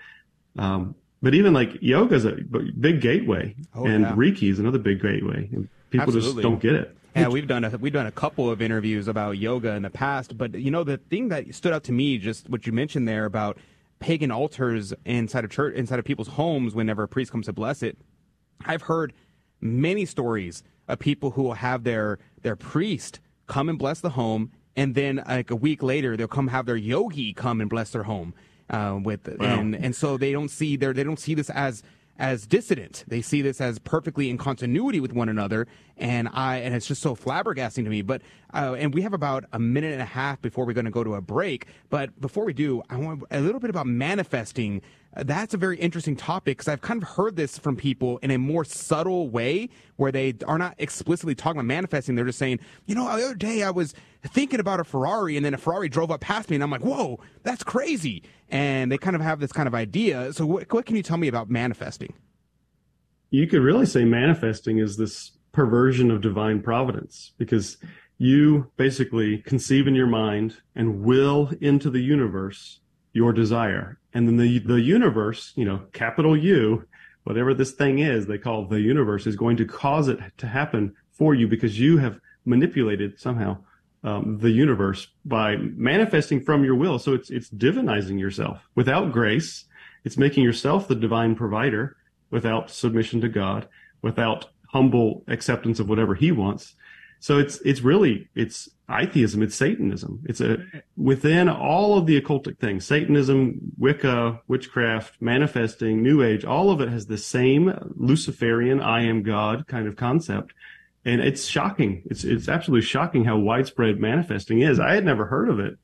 But even like yoga is a big gateway, Reiki is another big gateway. And people just don't get it. Yeah, we've done a couple of interviews about yoga in the past, but the thing that stood out to me, just what you mentioned there about pagan altars inside of church, inside of people's homes, whenever a priest comes to bless it. I've heard many stories of people who will have their priest come and bless the home, and then like a week later, they'll come have their yogi come and bless their home. And so they don't see this as dissident. They see this as perfectly in continuity with one another. And it's just so flabbergasting to me. But and we have about a minute and a half before we're going to go to a break. But before we do, I want a little bit about manifesting. That's a very interesting topic, because I've kind of heard this from people in a more subtle way, where they are not explicitly talking about manifesting. They're just saying, the other day I was thinking about a Ferrari, and then a Ferrari drove up past me, and I'm like, whoa, that's crazy. And they kind of have this kind of idea. So what can you tell me about manifesting? You could really say manifesting is this perversion of divine providence, because you basically conceive in your mind and will into the universe your desire. And then the universe, capital U, whatever this thing is they call the universe, is going to cause it to happen for you, because you have manipulated somehow the universe by manifesting from your will. So it's divinizing yourself without grace. It's making yourself the divine provider without submission to God, without humble acceptance of whatever he wants. So it's really atheism, it's Satanism. It's within all of the occultic things, Satanism, Wicca, witchcraft, manifesting, New Age, all of it has the same Luciferian I am God kind of concept. And it's shocking. It's absolutely shocking how widespread manifesting is. I had never heard of it.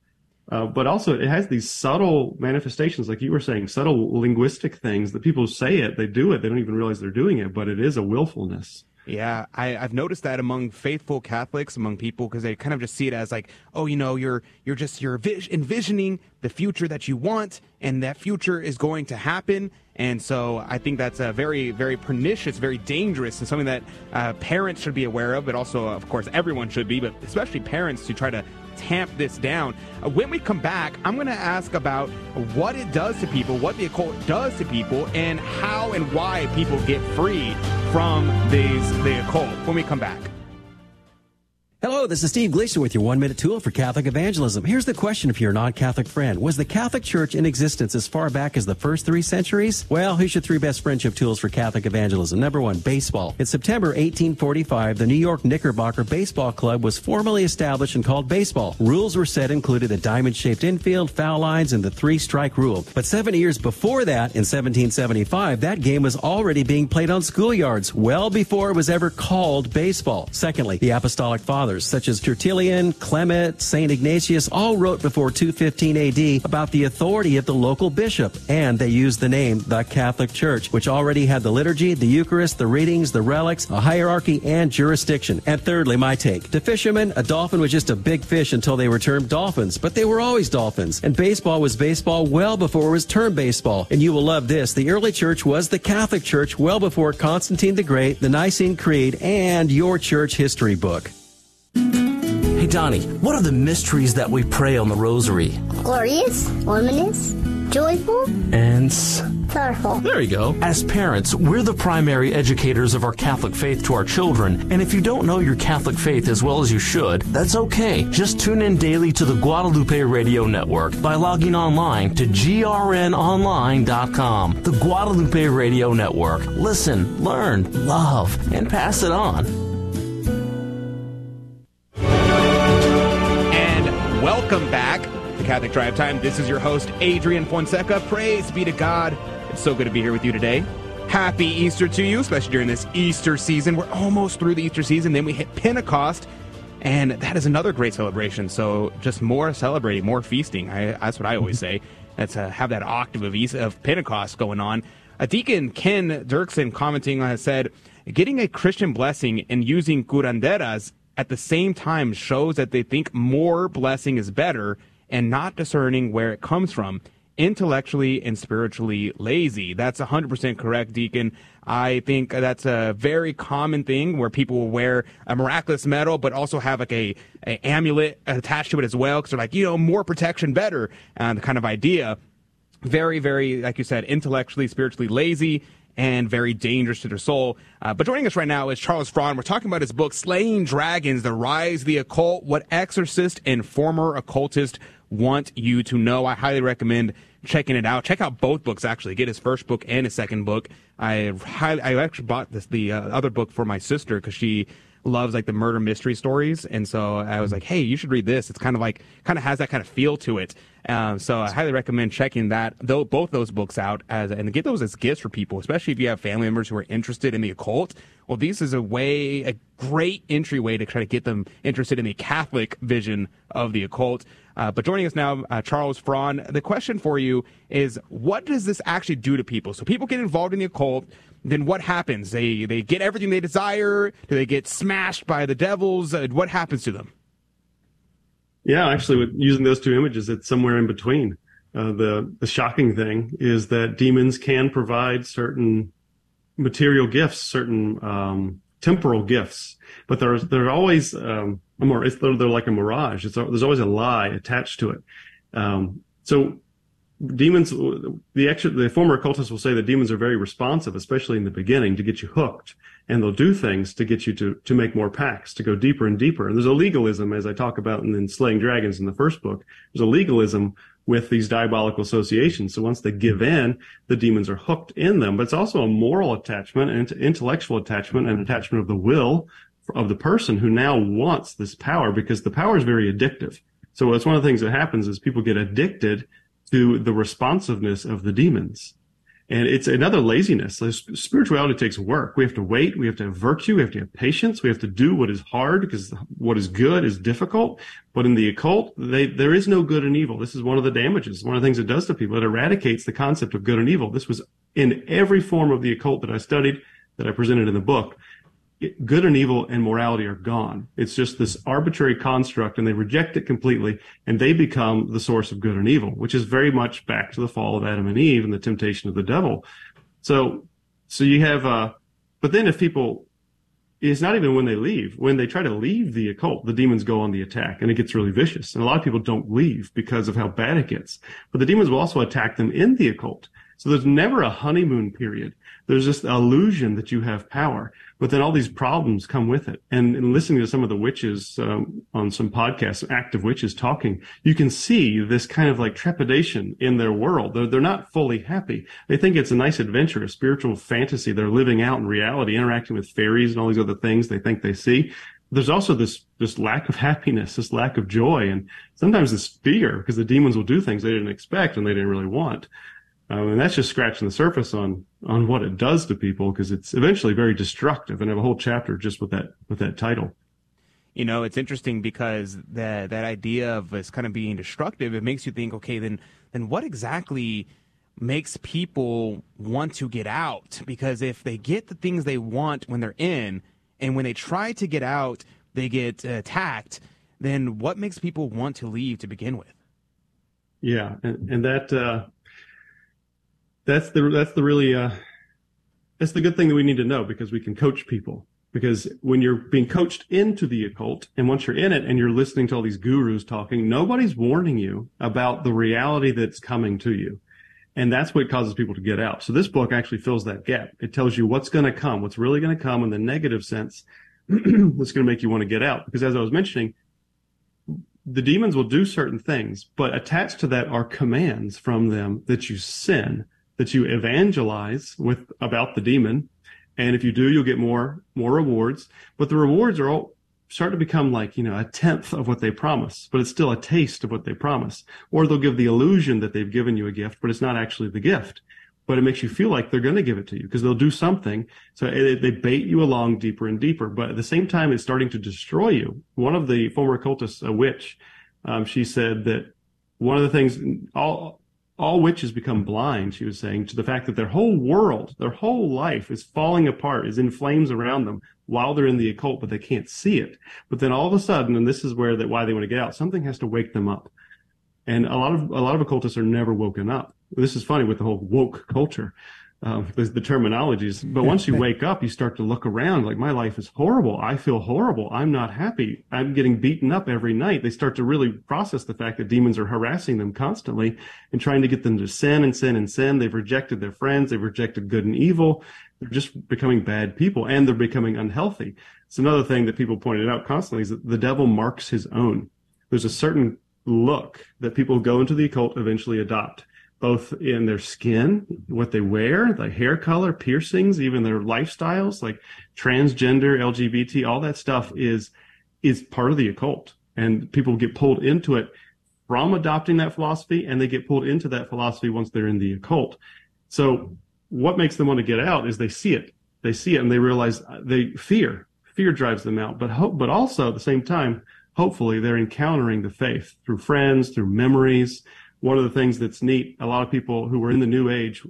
But also it has these subtle manifestations, like you were saying, subtle linguistic things that people say it, they do it, they don't even realize they're doing it, but it is a willfulness. Yeah, I've noticed that among faithful Catholics, among people, because they kind of just see it as like, oh, you're envisioning the future that you want, and that future is going to happen. And so I think that's a very, very pernicious, very dangerous, and something that parents should be aware of, but also, of course, everyone should be, but especially parents, to try to tamp this down. When we come back, I'm going to ask about what it does to people, what the occult does to people, and how and why people get free from the occult when we come back. Hello, this is Steve Gleason with your one-minute tool for Catholic evangelism. Here's the question for your non-Catholic friend. Was the Catholic Church in existence as far back as the first 3 centuries? Well, here's your 3 best friendship tools for Catholic evangelism. Number 1, baseball. In September 1845, the New York Knickerbocker Baseball Club was formally established and called baseball. Rules were set included a diamond-shaped infield, foul lines, and the 3-strike rule. But 7 years before that, in 1775, that game was already being played on schoolyards, well before it was ever called baseball. Secondly, the Apostolic Fathers, such as Tertullian, Clement, St. Ignatius, all wrote before 215 AD about the authority of the local bishop, and they used the name the Catholic Church, which already had the liturgy, the Eucharist, the readings, the relics, a hierarchy, and jurisdiction. And thirdly, my take. To fishermen, a dolphin was just a big fish until they were termed dolphins, but they were always dolphins, and baseball was baseball well before it was termed baseball. And you will love this. The early church was the Catholic Church well before Constantine the Great, the Nicene Creed, and your church history book. Hey, Donnie, what are the mysteries that we pray on the rosary? Glorious, luminous, joyful, and sorrowful. There you go. As parents, we're the primary educators of our Catholic faith to our children, and if you don't know your Catholic faith as well as you should, that's okay. Just tune in daily to the Guadalupe Radio Network by logging online to grnonline.com. The Guadalupe Radio Network. Listen, learn, love, and pass it on. Welcome back to Catholic Drive Time. This is your host, Adrian Fonseca. Praise be to God. It's so good to be here with you today. Happy Easter to you, especially during this Easter season. We're almost through the Easter season. Then we hit Pentecost. And that is another great celebration. So just more celebrating, more feasting. That's what I always say. That's have that octave of Pentecost going on. A deacon, Ken Dirksen, commenting on it, said, getting a Christian blessing and using curanderas at the same time shows that they think more blessing is better and not discerning where it comes from. Intellectually and spiritually lazy. That's 100% correct, Deacon. I think that's a very common thing where people will wear a miraculous medal, but also have like a amulet attached to it as well, because they're like, you know, more protection, better, the kind of idea. Very, very, like you said, intellectually, spiritually lazy, and very dangerous to their soul. But joining us right now is Charles Fraune. We're talking about his book, Slaying Dragons, The Rise of the Occult, What Exorcists and Former Occultists Want You to Know. I highly recommend checking it out. Check out both books, actually. Get his first book and his second book. I actually bought the other book for my sister because she loves like the murder mystery stories, and so I was like, hey, you should read this. It's kind of has that kind of feel to it. So I highly recommend checking both those books out and get those as gifts for people, especially if you have family members who are interested in the occult. Well, this is a great entryway to try to get them interested in the Catholic vision of the occult. But joining us now, Charles Fraune, the question for you is, what does this actually do to people? So people get involved in the occult, then what happens? They get everything they desire? Do they get smashed by the devils? What happens to them? Yeah, actually, with using those two images, it's somewhere in between. The shocking thing is that demons can provide certain material gifts, certain temporal gifts, but there's always they're like a mirage. There's always a lie attached to it. So demons, the former occultists will say that demons are very responsive, especially in the beginning, to get you hooked, and they'll do things to get you to make more pacts, to go deeper and deeper. And there's a legalism, as I talk about in Slaying Dragons in the first book, there's a legalism with these diabolical associations. So once they give in, the demons are hooked in them. But it's also a moral attachment, an intellectual attachment, an attachment of the will of the person who now wants this power, because the power is very addictive. So that's one of the things that happens is people get addicted to the responsiveness of the demons. And it's another laziness. So spirituality takes work. We have to wait. We have to have virtue. We have to have patience. We have to do what is hard, because what is good is difficult. But in the occult, there is no good and evil. This is one of the damages, one of the things it does to people. It eradicates the concept of good and evil. This was in every form of the occult that I studied, that I presented in the book. Good and evil and morality are gone. It's just this arbitrary construct, and they reject it completely, and they become the source of good and evil, which is very much back to the fall of Adam and Eve and the temptation of the devil. So you have, but then if people, it's not even when they leave. When they try to leave the occult, the demons go on the attack, and it gets really vicious. And a lot of people don't leave because of how bad it gets. But the demons will also attack them in the occult. So there's never a honeymoon period. There's just the illusion that you have power, but then all these problems come with it. And listening to some of the witches on some podcasts, active witches talking, you can see this kind of like trepidation in their world. They're not fully happy. They think it's a nice adventure, a spiritual fantasy they're living out in reality, interacting with fairies and all these other things they think they see. There's also this lack of happiness, this lack of joy, and sometimes this fear, because the demons will do things they didn't expect and they didn't really want. And that's just scratching the surface on what it does to people, because it's eventually very destructive. And I have a whole chapter just with that title. You know, it's interesting because that idea of us kind of being destructive, it makes you think, okay, then what exactly makes people want to get out? Because if they get the things they want when they're in, and when they try to get out, they get attacked, then what makes people want to leave to begin with? Yeah, and that... That's the good thing that we need to know, because we can coach people. Because when you're being coached into the occult, and once you're in it and you're listening to all these gurus talking, nobody's warning you about the reality that's coming to you. And that's what causes people to get out. So this book actually fills that gap. It tells you what's going to come, what's really going to come in the negative sense that's going to make you want to get out. Because as I was mentioning, the demons will do certain things, but attached to that are commands from them that you sin, that you evangelize with about the demon. And if you do, you'll get more rewards. But the rewards are all start to become like, you know, a tenth of what they promise, but it's still a taste of what they promise. Or they'll give the illusion that they've given you a gift, but it's not actually the gift. but it makes you feel like they're going to give it to you because they'll do something. So they bait you along deeper and deeper. But at the same time, it's starting to destroy you. One of the former occultists, a witch, she said that one of the things all witches become blind, she was saying, to the fact that their whole world, their whole life is falling apart, is in flames around them while they're in the occult, but they can't see it. But then all of a sudden, and this is where that why they want to get out, something has to wake them up. And a lot of occultists are never woken up. This is funny with the whole woke culture, the terminologies. But once you wake up, you start to look around like, my life is horrible. I feel horrible. I'm not happy. I'm getting beaten up every night. They start to really process the fact that demons are harassing them constantly and trying to get them to sin and sin and sin. They've rejected their friends. They've rejected good and evil. They're just becoming bad people, and they're becoming unhealthy. It's another thing that people pointed out constantly is that the devil marks his own. There's a certain look that people go into the occult eventually adopt, both in their skin, what they wear, the hair color, piercings, even their lifestyles, like transgender, LGBT, all that stuff is part of the occult. And people get pulled into it from adopting that philosophy, and they get pulled into that philosophy once they're in the occult. So what makes them want to get out is they see it. They see it and they realize they fear. Fear drives them out. But also at the same time, hopefully they're encountering the faith through friends, through memories. One of the things that's neat, a lot of people who were in the New Age,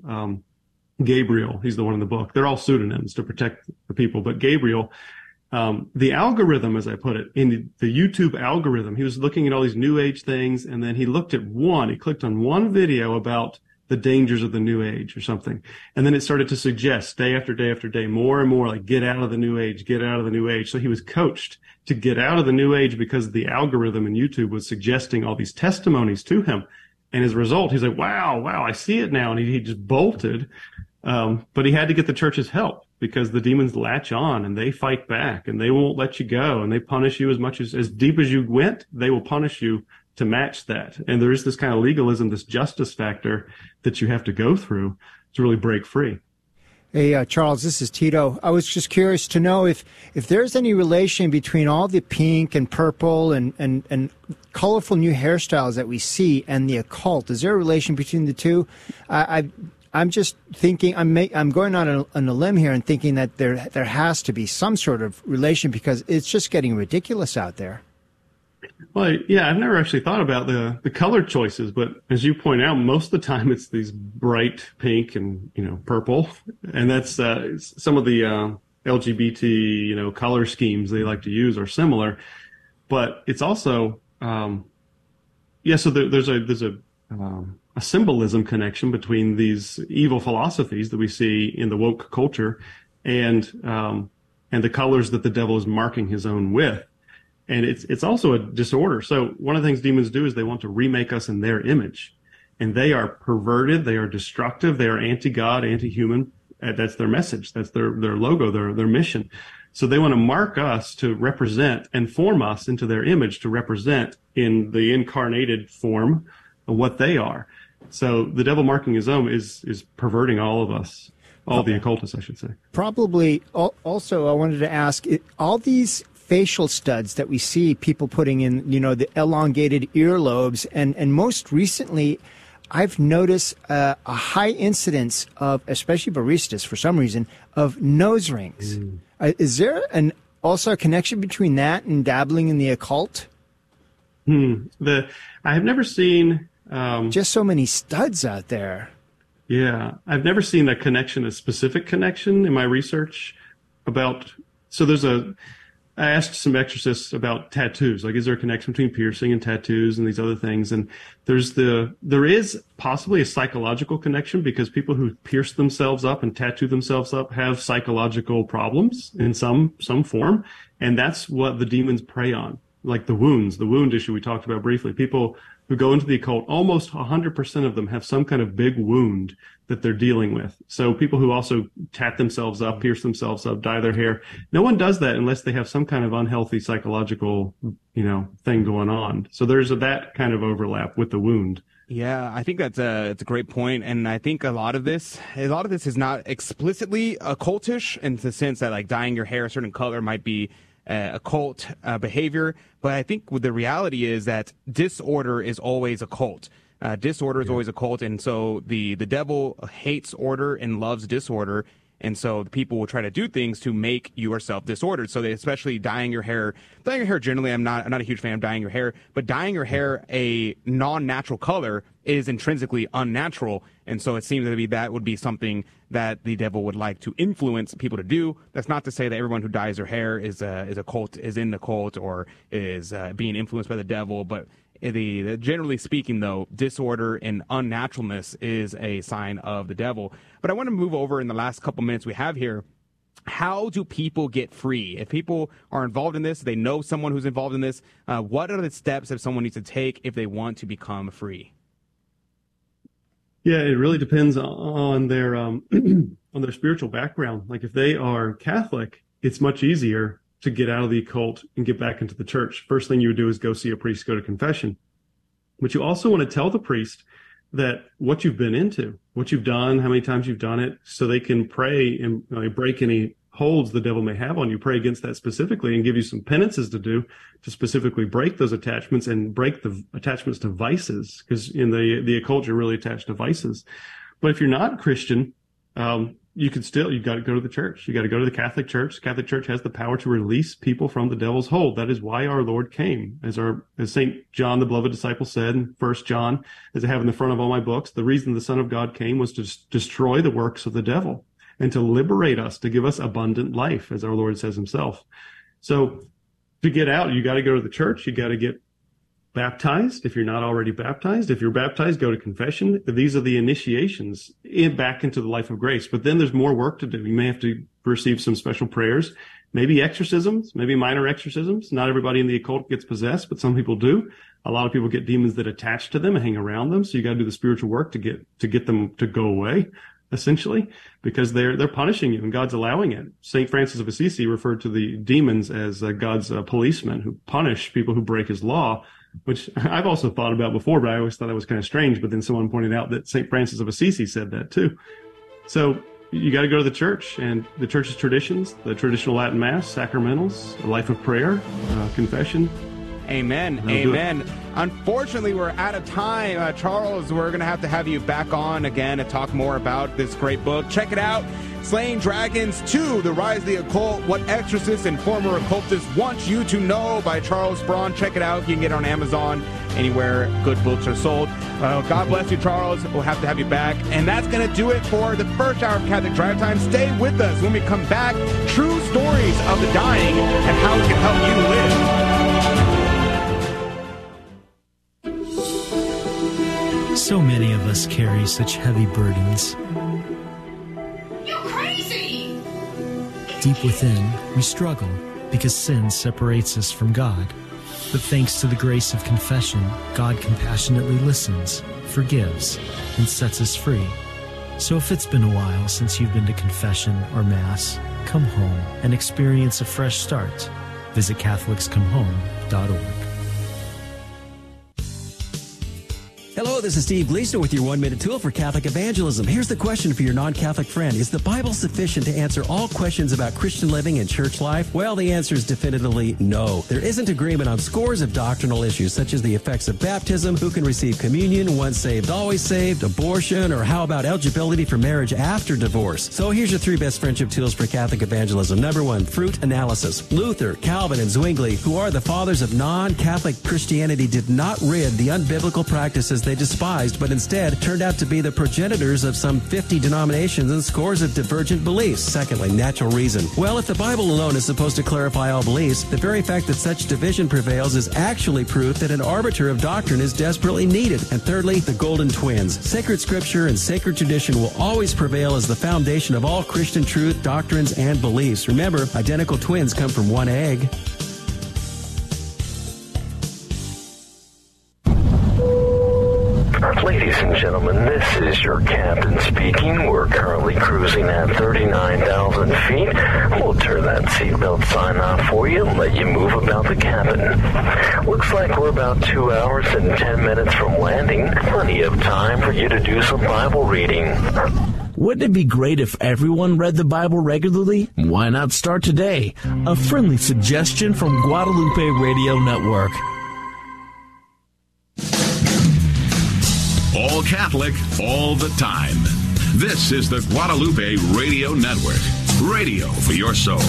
Gabriel, he's the one in the book, they're all pseudonyms to protect the people, but Gabriel, the algorithm, as I put it, in the YouTube algorithm, he was looking at all these New Age things, and then he looked at one, he clicked on one video about the dangers of the New Age or something, and then it started to suggest day after day after day, more and more, like, get out of the New Age, get out of the New Age. So he was coached to get out of the New Age because the algorithm in YouTube was suggesting all these testimonies to him. And as a result, he's like, wow, I see it now. And he just bolted. But he had to get the church's help because the demons latch on and they fight back and they won't let you go. And they punish you as much as deep as you went. They will punish you to match that. And there is this kind of legalism, this justice factor that you have to go through to really break free. Hey, Charles, this is Tito. I was just curious to know if there's any relation between all the pink and purple and colorful new hairstyles that we see and the occult. Is there a relation between the two? I'm just thinking, I'm going on a limb here and thinking that there has to be some sort of relation because it's just getting ridiculous out there. Well, yeah, I've never actually thought about the color choices, but as you point out, most of the time it's these bright pink and, purple. And that's some of the LGBT, color schemes they like to use are similar. But it's also, so there's a symbolism connection between these evil philosophies that we see in the woke culture and the colors that the devil is marking his own with. And it's also a disorder. So one of the things demons do is they want to remake us in their image. And they are perverted. They are destructive. They are anti-God, anti-human. That's their message. That's their logo, their mission. So they want to mark us to represent and form us into their image to represent in the incarnated form of what they are. So the devil marking his own is perverting all of us. All the occultists, I should say. Probably. Also, I wanted to ask, all these facial studs that we see people putting in, the elongated earlobes. And most recently, I've noticed a high incidence of, especially baristas for some reason, of nose rings. Mm. Is there also a connection between that and dabbling in the occult? I have never seen... just so many studs out there. Yeah. I've never seen a specific connection in my research about... So I asked some exorcists about tattoos. Like, is there a connection between piercing and tattoos and these other things? And there is possibly a psychological connection because people who pierce themselves up and tattoo themselves up have psychological problems in some form. And that's what the demons prey on. Like the wound issue we talked about briefly. People who go into the occult, almost 100% of them have some kind of big wound that they're dealing with. So people who also tat themselves up, pierce themselves up, dye their hair, no one does that unless they have some kind of unhealthy psychological, thing going on. So there's that kind of overlap with the wound. Yeah, I think that's a great point. And I think a lot of this is not explicitly occultish in the sense that like dyeing your hair a certain color might be occult behavior, but I think the reality is that disorder is always occult. Disorder is always a cult, and so the devil hates order and loves disorder, and so the people will try to do things to make yourself disordered. So they, especially dyeing your hair. Dyeing your hair generally, I'm not a huge fan of dyeing your hair, but dyeing your hair a non-natural color is intrinsically unnatural, and so it seems to be that would be something that the devil would like to influence people to do. That's not to say that everyone who dyes their hair is in the cult or is being influenced by the devil, but generally speaking, though, disorder and unnaturalness is a sign of the devil. But I want to move over in the last couple minutes we have here. How do people get free? If people are involved in this, they know someone who's involved in this, what are the steps that someone needs to take if they want to become free? Yeah, it really depends on their on their spiritual background. Like if they are Catholic, it's much easier to get out of the occult and get back into the church. First thing you would do is go see a priest, go to confession. But you also want to tell the priest that what you've been into, what you've done, how many times you've done it, so they can pray and break any holds the devil may have on you, pray against that specifically, and give you some penances to do to specifically break those attachments and break the attachments to vices, because in the occult, you're really attached to vices. But if you're not Christian, you've got to go to the church. You got to go to the Catholic Church. The Catholic Church has the power to release people from the devil's hold. That is why our Lord came. As St. John, the beloved disciple, said in 1 John, as I have in the front of all my books, the reason the Son of God came was to destroy the works of the devil and to liberate us, to give us abundant life, as our Lord says himself. So to get out, you got to go to the church. You got to get baptized if you're not already baptized. If you're baptized, go to confession. These are the initiations back into the life of grace. But then there's more work to do. You may have to receive some special prayers, maybe exorcisms, maybe minor exorcisms. Not everybody in the occult gets possessed, but some people do. A lot of people get demons that attach to them and hang around them. So you got to do the spiritual work to get them to go away, essentially, because they're punishing you and God's allowing it. St. Francis of Assisi referred to the demons as God's policemen who punish people who break his law, which I've also thought about before, but I always thought that was kind of strange. But then someone pointed out that St. Francis of Assisi said that too. So you got to go to the church and the church's traditions, the traditional Latin Mass, sacramentals, a life of prayer, confession. Amen. Amen. Unfortunately, we're out of time. Charles, we're going to have you back on again to talk more about this great book. Check it out. Slaying Dragons 2, The Rise of the Occult, What Exorcists and Former Occultists Want You to Know by Charles Fraune. Check it out. You can get it on Amazon, anywhere good books are sold. God bless you, Charles. We'll have to have you back. And that's going to do it for the first hour of Catholic Drive Time. Stay with us when we come back. True stories of the dying and how it can help you live. So many of us carry such heavy burdens. You're crazy! Deep within, we struggle because sin separates us from God. But thanks to the grace of confession, God compassionately listens, forgives, and sets us free. So if it's been a while since you've been to confession or Mass, come home and experience a fresh start. Visit CatholicsComeHome.org. Hello, this is Steve Gleason with your one-minute tool for Catholic evangelism. Here's the question for your non-Catholic friend. Is the Bible sufficient to answer all questions about Christian living and church life? Well, the answer is definitively no. There isn't agreement on scores of doctrinal issues, such as the effects of baptism, who can receive communion, once saved, always saved, abortion, or how about eligibility for marriage after divorce. So here's your three best friendship tools for Catholic evangelism. Number one, fruit analysis. Luther, Calvin, and Zwingli, who are the fathers of non-Catholic Christianity, did not rid the unbiblical practices they despised, but instead turned out to be the progenitors of some 50 denominations and scores of divergent beliefs. Secondly, natural reason. Well, if the Bible alone is supposed to clarify all beliefs, the very fact that such division prevails is actually proof that an arbiter of doctrine is desperately needed. And thirdly, the golden twins. Sacred Scripture and sacred tradition will always prevail as the foundation of all Christian truth, doctrines, and beliefs. Remember, identical twins come from one egg. Ladies and gentlemen, this is your captain speaking. We're currently cruising at 39,000 feet. We'll turn that seatbelt sign off for you and let you move about the cabin. Looks like we're about 2 hours and 10 minutes from landing. Plenty of time for you to do some Bible reading. Wouldn't it be great if everyone read the Bible regularly? Why not start today? A friendly suggestion from Guadalupe Radio Network. All Catholic, all the time. This is the Guadalupe Radio Network. Radio for your soul.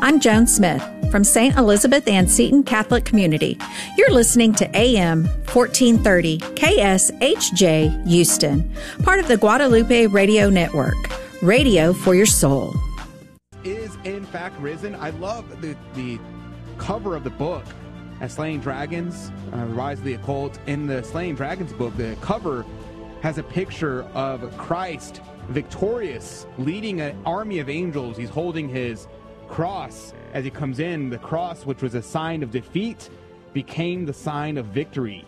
I'm Joan Smith from St. Elizabeth Ann Seton Catholic Community. You're listening to AM 1430 KSHJ Houston, part of the Guadalupe Radio Network, radio for your soul. Is in fact risen. I love the cover of the book, Slaying Dragons, Rise of the Occult. In the Slaying Dragons book, the cover has a picture of Christ victorious, leading an army of angels. He's holding his cross as he comes in. The cross, which was a sign of defeat, became the sign of victory.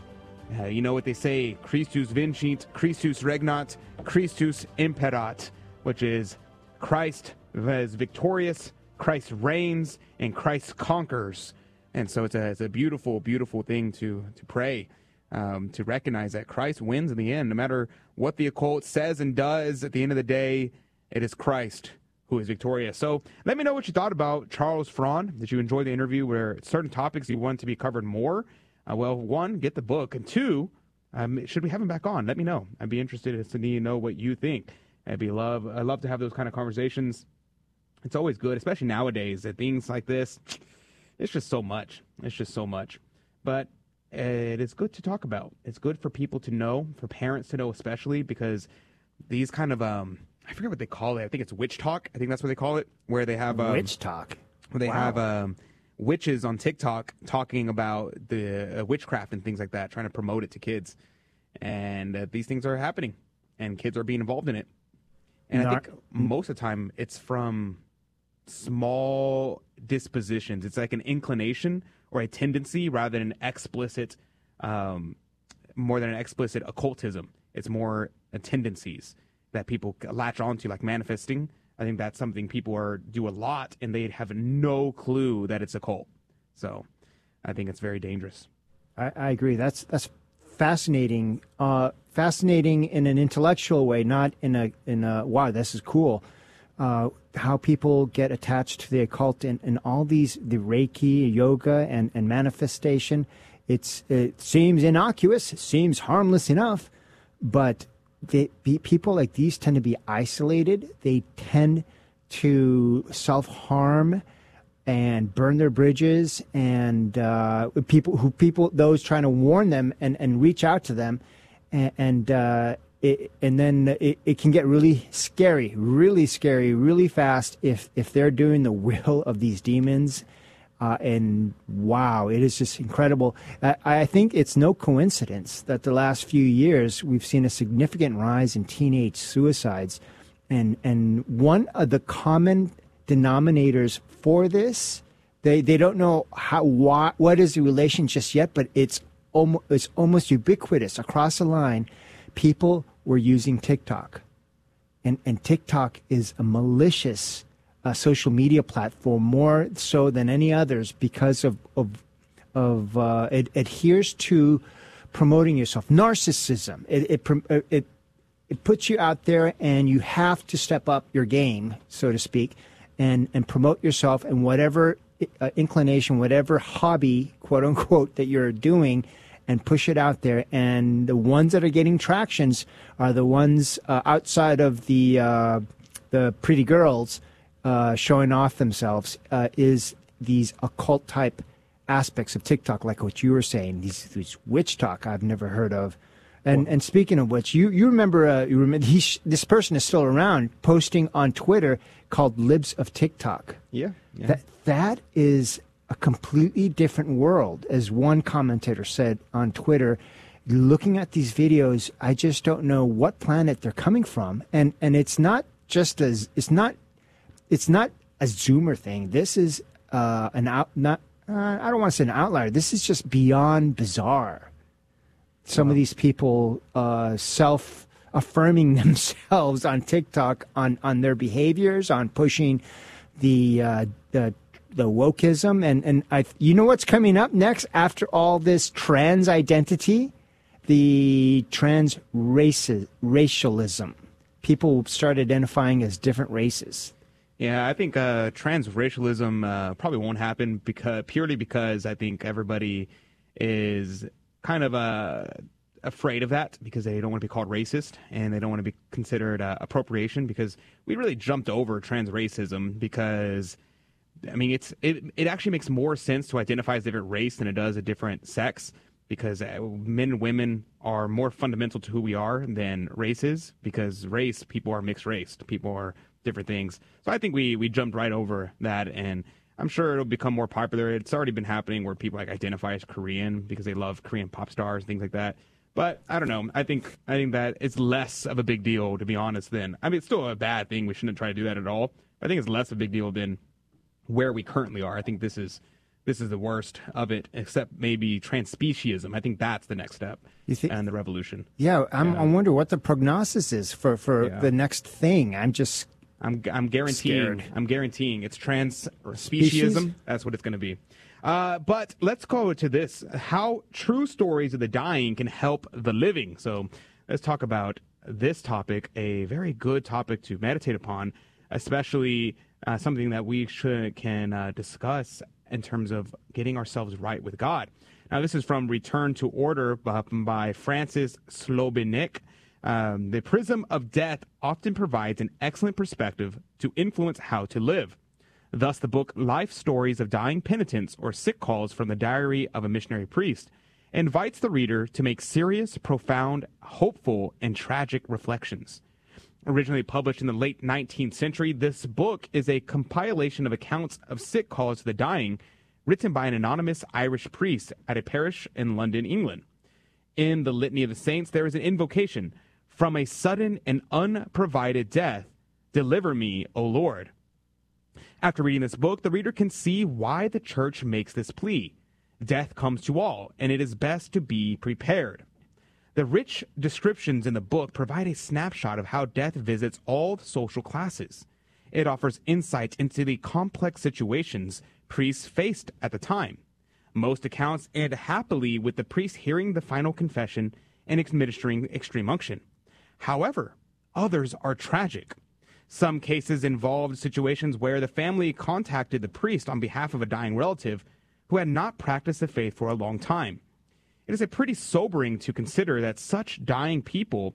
You know what they say, Christus vincit, Christus regnat, Christus imperat, which is Christ is victorious, Christ reigns, and Christ conquers. And so it's a beautiful, beautiful thing to pray, to recognize that Christ wins in the end. No matter what the occult says and does, at the end of the day, it is Christ who is victorious. So let me know what you thought about Charles Fraune. Did you enjoy the interview? Where certain topics you want to be covered more? Well, one, get the book, and two, should we have him back on? Let me know. I'd be interested to know what you think. I love to have those kind of conversations. It's always good, especially nowadays, that things like this, it's just so much. It's just so much. But it is good to talk about. It's good for people to know, for parents to know especially, because these kind of I forget what they call it. I think it's witch talk. I think that's what they call it, where they have witch talk. Where they have witches on TikTok talking about the witchcraft and things like that, trying to promote it to kids. And these things are happening, and kids are being involved in it. And I think most of the time it's from small dispositions. It's like an inclination or a tendency rather than an explicit, more than an explicit occultism. It's more tendencies that people latch onto, like manifesting. I think that's something people do a lot, and they have no clue that it's a cult. So, I think it's very dangerous. I agree. That's fascinating. Fascinating in an intellectual way, not in a wow, this is cool. How people get attached to the occult and all these, the Reiki, yoga, and manifestation. It seems innocuous. It seems harmless enough, but people like these tend to be isolated. They tend to self-harm and burn their bridges. And those trying to warn them and reach out to them, and then it can get really scary, really fast if they're doing the will of these demons. And wow, it is just incredible. I think it's no coincidence that the last few years we've seen a significant rise in teenage suicides. And one of the common denominators for this, they don't know what is the relation just yet, but it's almost ubiquitous across the line. People were using TikTok. And TikTok is a malicious social media platform, more so than any others, because of it adheres to promoting yourself, narcissism. It puts you out there, and you have to step up your game, so to speak, and promote yourself and whatever inclination, whatever hobby, quote unquote, that you're doing, and push it out there. And the ones that are getting tractions are the ones outside of the pretty girls. Showing off themselves is these occult type aspects of TikTok, like what you were saying, these witch talk I've never heard of. And speaking of which, you remember this person is still around, posting on Twitter called Libs of TikTok. Yeah. That is a completely different world, as one commentator said on Twitter. Looking at these videos, I just don't know what planet they're coming from, and it's not a Zoomer thing. This is I don't want to say an outlier. This is just beyond bizarre. Some of these people self-affirming themselves on TikTok on their behaviors, on pushing the the wokeism, and you know what's coming up next after all this trans identity? The trans racialism. People start identifying as different races. Yeah, I think trans racialism probably won't happen purely because I think everybody is kind of afraid of that because they don't want to be called racist and they don't want to be considered appropriation, because we really jumped over trans racism because, I mean, it actually makes more sense to identify as a different race than it does a different sex, because men and women are more fundamental to who we are than races, because race, people are mixed race, people are different things. So I think we jumped right over that, and I'm sure it'll become more popular. It's already been happening where people like identify as Korean because they love Korean pop stars, things like that. But I don't know. I think that it's less of a big deal, to be honest, than, I mean, it's still a bad thing. We shouldn't try to do that at all. I think it's less of a big deal than where we currently are. I think this is the worst of it, except maybe transspeciesism. I think that's the next step and the revolution. Yeah, I wonder what the prognosis is for the next thing. I'm guaranteeing. Scared. I'm guaranteeing it's transspeciesism. That's what it's going to be. But let's go to this: how true stories of the dying can help the living. So let's talk about this topic, a very good topic to meditate upon, especially something that we can discuss in terms of getting ourselves right with God. Now, this is from Return to Order by Francis Slobinik. The prism of death often provides an excellent perspective to influence how to live. Thus, the book Life Stories of Dying Penitents, or Sick Calls from the Diary of a Missionary Priest, invites the reader to make serious, profound, hopeful, and tragic reflections. Originally published in the late 19th century, this book is a compilation of accounts of sick calls to the dying, written by an anonymous Irish priest at a parish in London, England. In the Litany of the Saints, there is an invocation: "From a sudden and unprovided death, deliver me, O Lord." After reading this book, the reader can see why the Church makes this plea. Death comes to all, and it is best to be prepared. The rich descriptions in the book provide a snapshot of how death visits all social classes. It offers insight into the complex situations priests faced at the time. Most accounts end happily with the priest hearing the final confession and administering extreme unction. However, others are tragic. Some cases involved situations where the family contacted the priest on behalf of a dying relative who had not practiced the faith for a long time. It is a pretty sobering to consider that such dying people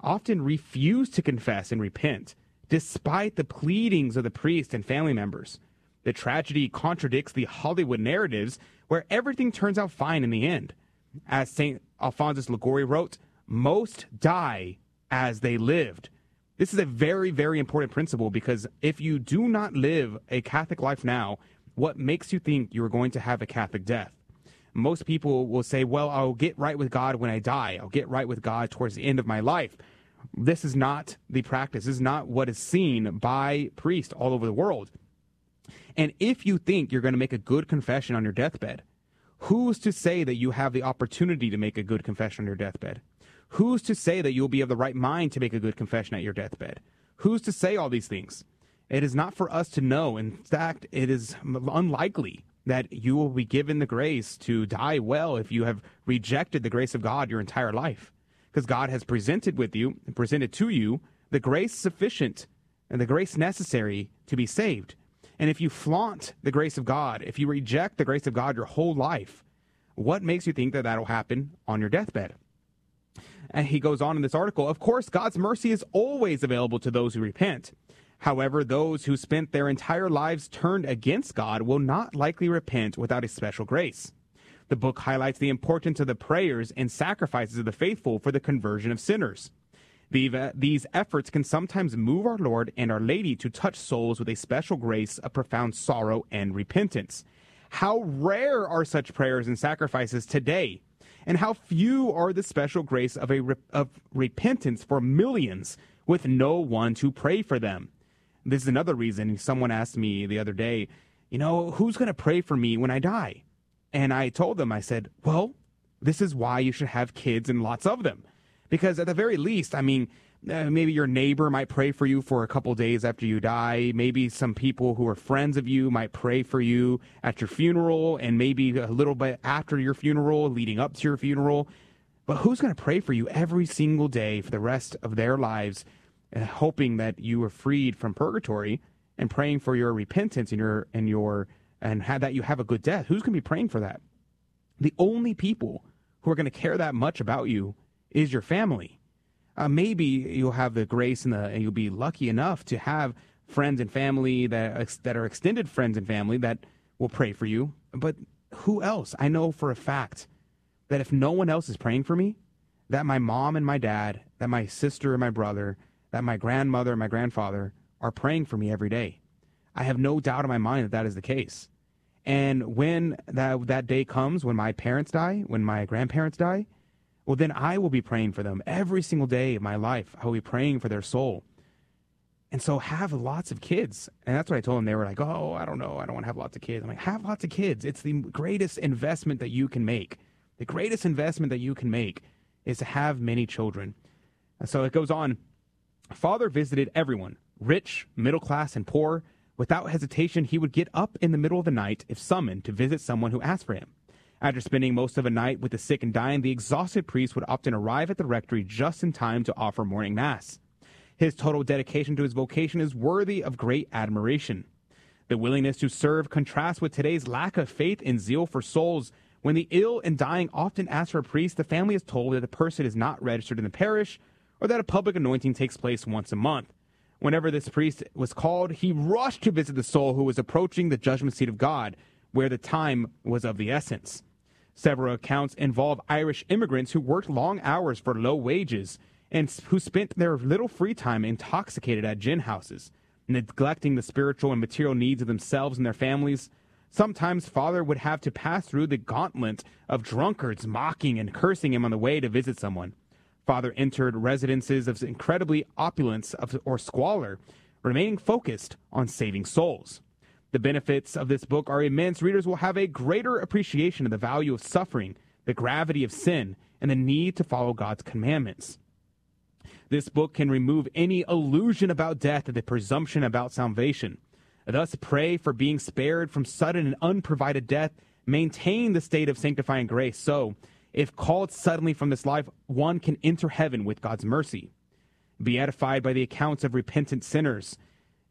often refuse to confess and repent, despite the pleadings of the priest and family members. The tragedy contradicts the Hollywood narratives where everything turns out fine in the end. As St. Alphonsus Liguori wrote, "Most die as they lived." This is a very, very important principle, because if you do not live a Catholic life now, what makes you think you're going to have a Catholic death? Most people will say, well, I'll get right with God when I die. I'll get right with God towards the end of my life. This is not the practice. This is not what is seen by priests all over the world. And if you think you're going to make a good confession on your deathbed, who's to say that you have the opportunity to make a good confession on your deathbed? Who's to say that you'll be of the right mind to make a good confession at your deathbed? Who's to say all these things? It is not for us to know. In fact, it is unlikely that you will be given the grace to die well if you have rejected the grace of God your entire life. Because God has presented to you the grace sufficient and the grace necessary to be saved. And if you flaunt the grace of God, if you reject the grace of God your whole life, what makes you think that that'll happen on your deathbed? And he goes on in this article, of course, God's mercy is always available to those who repent. However, those who spent their entire lives turned against God will not likely repent without a special grace. The book highlights the importance of the prayers and sacrifices of the faithful for the conversion of sinners. These efforts can sometimes move our Lord and Our Lady to touch souls with a special grace of profound sorrow and repentance. How rare are such prayers and sacrifices today, and how few are the special grace of repentance for millions with no one to pray for them. This is another reason. Someone asked me the other day, you know, who's going to pray for me when I die? And I told them, I said, well, this is why you should have kids and lots of them. Because at the very least, I mean, Maybe your neighbor might pray for you for a couple days after you die. Maybe some people who are friends of you might pray for you at your funeral, and maybe a little bit after your funeral, leading up to your funeral. But who's going to pray for you every single day for the rest of their lives, hoping that you were freed from purgatory and praying for your repentance and that you have a good death? Who's going to be praying for that? The only people who are going to care that much about you is your family. Maybe you'll have the grace and you'll be lucky enough to have friends and family that are extended friends and family that will pray for you. But who else? I know for a fact that if no one else is praying for me, that my mom and my dad, that my sister and my brother, that my grandmother and my grandfather are praying for me every day. I have no doubt in my mind that that is the case. And when that day comes, when my parents die, when my grandparents die, well, then I will be praying for them every single day of my life. I will be praying for their soul. And so have lots of kids. And that's what I told them. They were like, oh, I don't know. I don't want to have lots of kids. I'm like, have lots of kids. It's the greatest investment that you can make. The greatest investment that you can make is to have many children. And so it goes on. Father visited everyone, rich, middle class, and poor. Without hesitation, he would get up in the middle of the night if summoned to visit someone who asked for him. After spending most of a night with the sick and dying, the exhausted priest would often arrive at the rectory just in time to offer morning mass. His total dedication to his vocation is worthy of great admiration. The willingness to serve contrasts with today's lack of faith and zeal for souls. When the ill and dying often ask for a priest, the family is told that the person is not registered in the parish or that a public anointing takes place once a month. Whenever this priest was called, he rushed to visit the soul who was approaching the judgment seat of God, where the time was of the essence. Several accounts involve Irish immigrants who worked long hours for low wages and who spent their little free time intoxicated at gin houses, neglecting the spiritual and material needs of themselves and their families. Sometimes Father would have to pass through the gauntlet of drunkards mocking and cursing him on the way to visit someone. Father entered residences of incredibly opulence or squalor, remaining focused on saving souls. The benefits of this book are immense. Readers will have a greater appreciation of the value of suffering, the gravity of sin, and the need to follow God's commandments. This book can remove any illusion about death and the presumption about salvation. Thus, pray for being spared from sudden and unprovided death. Maintain the state of sanctifying grace, so if called suddenly from this life, one can enter heaven with God's mercy. Beatified by the accounts of repentant sinners.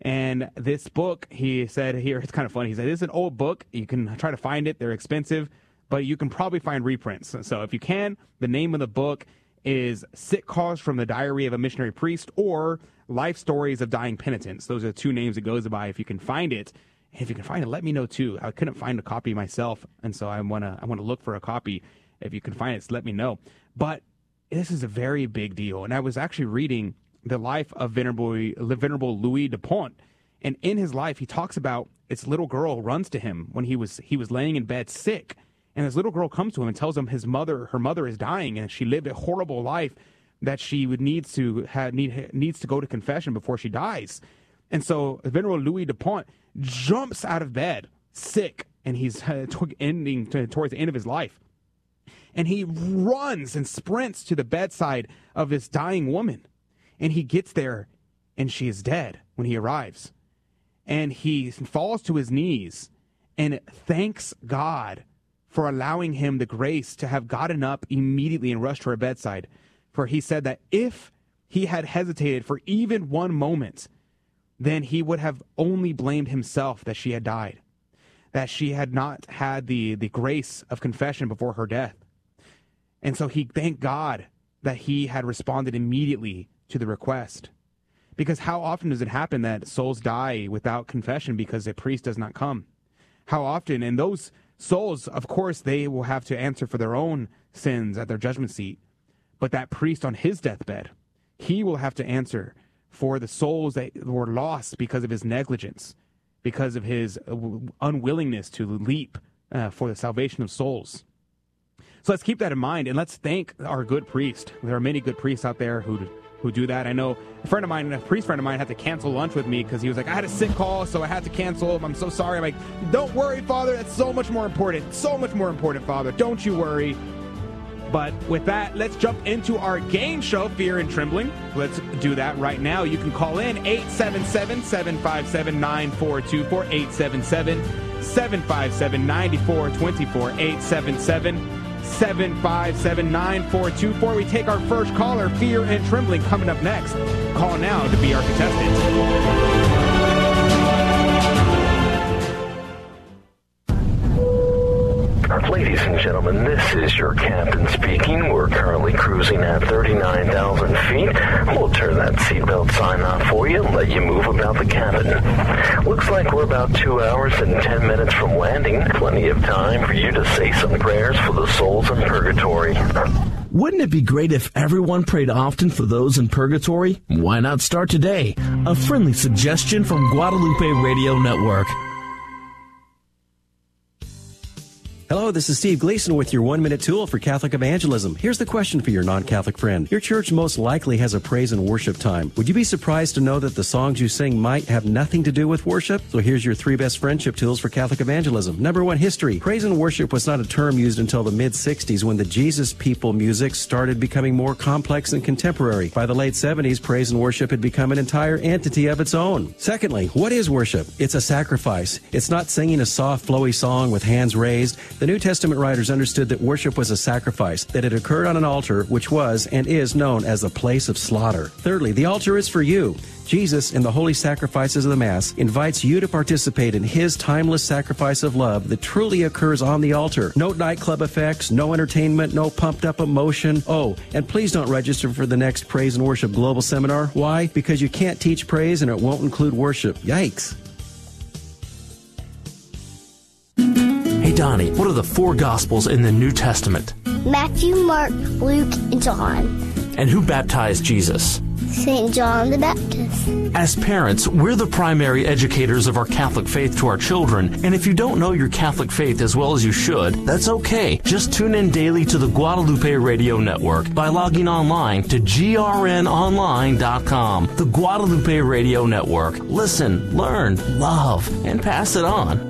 And this book, he said here, it's kind of funny. He said, it's an old book. You can try to find it. They're expensive, but you can probably find reprints. So if you can, the name of the book is Sick Calls from the Diary of a Missionary Priest or Life Stories of Dying Penitents. Those are the two names it goes by. If you can find it, let me know too. I couldn't find a copy myself. And so I want to look for a copy. If you can find it, let me know. But this is a very big deal. And I was actually reading the life of Venerable Louis DuPont. And in his life, he talks about this little girl runs to him when he was laying in bed sick. And this little girl comes to him and tells him her mother is dying. And she lived a horrible life that she would needs to go to confession before she dies. And so Venerable Louis DuPont jumps out of bed sick. And he's ending towards the end of his life. And he runs and sprints to the bedside of this dying woman. And he gets there, and she is dead when he arrives. And he falls to his knees and thanks God for allowing him the grace to have gotten up immediately and rushed to her bedside. For he said that if he had hesitated for even one moment, then he would have only blamed himself that she had died, that she had not had the grace of confession before her death. And so he thanked God that he had responded immediately to the request. Because how often does it happen that souls die without confession because a priest does not come? How often? And those souls, of course, they will have to answer for their own sins at their judgment seat. But that priest on his deathbed, he will have to answer for the souls that were lost because of his negligence, because of his unwillingness to leap for the salvation of souls. So let's keep that in mind, and let's thank our good priest. There are many good priests out there who do that. I know a priest friend of mine had to cancel lunch with me because he was like, I had a sick call, so I had to cancel. I'm so sorry. I'm like, don't worry, Father. That's so much more important. So much more important, Father. Don't you worry. But with that, let's jump into our game show, Fear and Trembling. Let's do that right now. You can call in 877-757-9424, 877-757-9424, 877-757-9424. We take our first caller, Fear and Trembling, coming up next. Call now to be our contestant. Ladies and gentlemen, this is your captain speaking. We're currently cruising at 39,000 feet. We'll turn that seatbelt sign off for you and let you move about the cabin. Looks like we're about 2 hours and 10 minutes from landing. Plenty of time for you to say some prayers for the souls in purgatory. Wouldn't it be great if everyone prayed often for those in purgatory? Why not start today? A friendly suggestion from Guadalupe Radio Network. Hello, this is Steve Gleason with your one-minute tool for Catholic evangelism. Here's the question for your non-Catholic friend. Your church most likely has a praise and worship time. Would you be surprised to know that the songs you sing might have nothing to do with worship? So here's your three best friendship tools for Catholic evangelism. Number one, history. Praise and worship was not a term used until the mid-60s when the Jesus People music started becoming more complex and contemporary. By the late 70s, praise and worship had become an entire entity of its own. Secondly, what is worship? It's a sacrifice. It's not singing a soft, flowy song with hands raised. The New Testament writers understood that worship was a sacrifice, that it occurred on an altar, which was and is known as the place of slaughter. Thirdly, the altar is for you. Jesus, in the holy sacrifices of the Mass, invites you to participate in his timeless sacrifice of love that truly occurs on the altar. No nightclub effects, no entertainment, no pumped-up emotion. Oh, and please don't register for the next Praise and Worship Global Seminar. Why? Because you can't teach praise and it won't include worship. Yikes. Donnie, what are the four Gospels in the New Testament? Matthew, Mark, Luke, and John. And who baptized Jesus? St. John the Baptist. As parents, we're the primary educators of our Catholic faith to our children, and if you don't know your Catholic faith as well as you should, that's okay. Just tune in daily to the Guadalupe Radio Network by logging online to grnonline.com. The Guadalupe Radio Network. Listen, learn, love, and pass it on.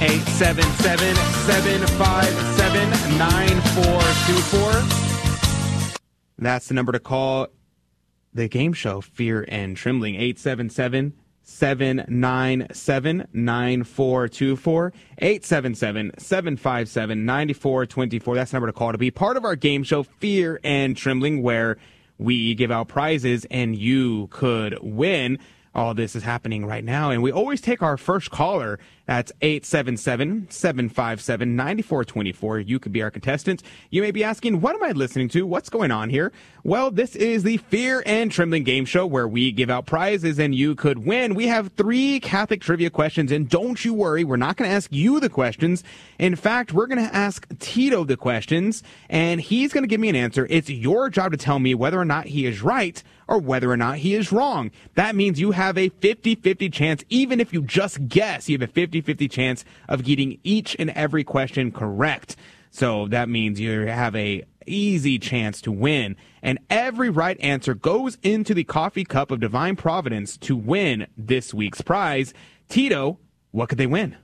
877-757-9424. That's the number to call the game show, Fear and Trembling. 877-797-9424. 877-757-9424. That's the number to call to be part of our game show, Fear and Trembling, where we give out prizes and you could win. All this is happening right now, and we always take our first caller. That's 877-757-9424. You could be our contestant. You may be asking, what am I listening to? What's going on here? Well, this is the Fear and Trembling game show where we give out prizes and you could win. We have three Catholic trivia questions, and don't you worry, we're not going to ask you the questions. In fact, we're going to ask Tito the questions, and he's going to give me an answer. It's your job to tell me whether or not he is right or whether or not he is wrong. That means you have a 50-50 chance. Even if you just guess, you have a 50-50 chance of getting each and every question correct. So that means you have a easy chance to win. And every right answer goes into the coffee cup of divine providence to win this week's prize. Tito, what could they win?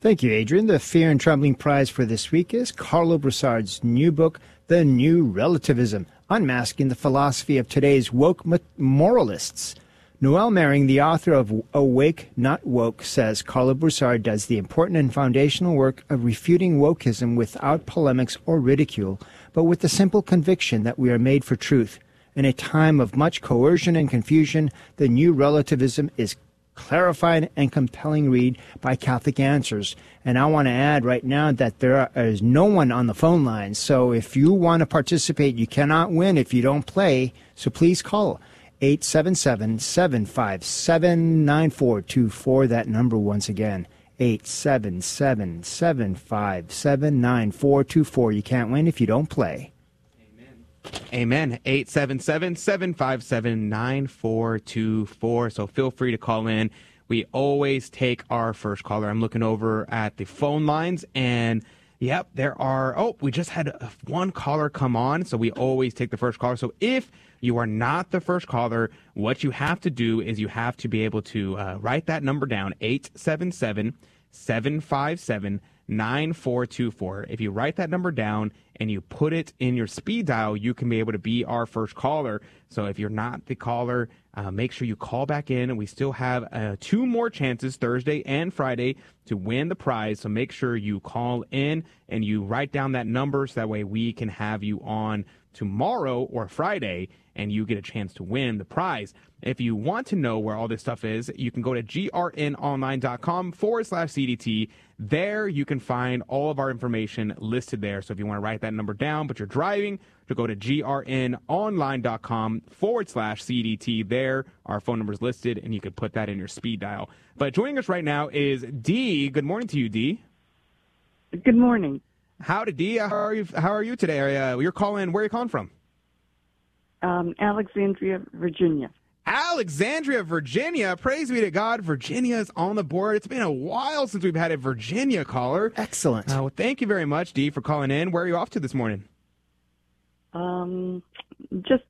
Thank you, Adrian. The Fear and Trembling prize for this week is Carlo Broussard's new book, The New Relativism: Unmasking the Philosophy of Today's Woke Moralists. Noel Mehring, the author of Awake, Not Woke, says Carlo Broussard does the important and foundational work of refuting wokeism without polemics or ridicule, but with the simple conviction that we are made for truth. In a time of much coercion and confusion, The New Relativism is clarified and compelling read by Catholic Answers. And I want to add right now that there is no one on the phone line. So if you want to participate, you cannot win if you don't play. So please call 877-757-9424. That number once again, 877-757-9424. You can't win if you don't play. Amen. 877-757-9424. So feel free to call in. We always take our first caller. I'm looking over at the phone lines, and yep, there are, oh, we just had one caller come on, so we always take the first caller. So if you are not the first caller, what you have to do is you have to be able to write that number down, 877-757-9424. If you write that number down and you put it in your speed dial, you can be able to be our first caller. So if you're not the caller, make sure you call back in, and we still have two more chances Thursday and Friday to win the prize. So make sure you call in and you write down that number so that way we can have you on tomorrow or Friday and you get a chance to win the prize. If you want to know where all this stuff is, you can go to grnonline.com/CDT. There you can find all of our information listed there. So if you want to write that number down, but you're driving, to go to grnonline.com/CDT. There, our phone number is listed, and you can put that in your speed dial. But joining us right now is Dee. Good morning to you, Dee. Good morning. Howdy, Dee. How are you today? You're calling. Where are you calling from? Alexandria, Virginia. Alexandria, Virginia. Praise be to God. Virginia is on the board. It's been a while since we've had a Virginia caller. Excellent. Well, thank you very much, Dee, for calling in. Where are you off to this morning? I'm at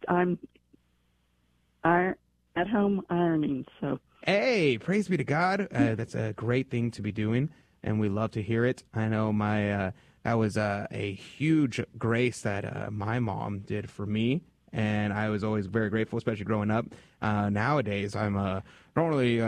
home ironing, so. Hey, praise be to God. That's a great thing to be doing, and we love to hear it. I know that was a huge grace that my mom did for me, and I was always very grateful, especially growing up. Nowadays, I don't really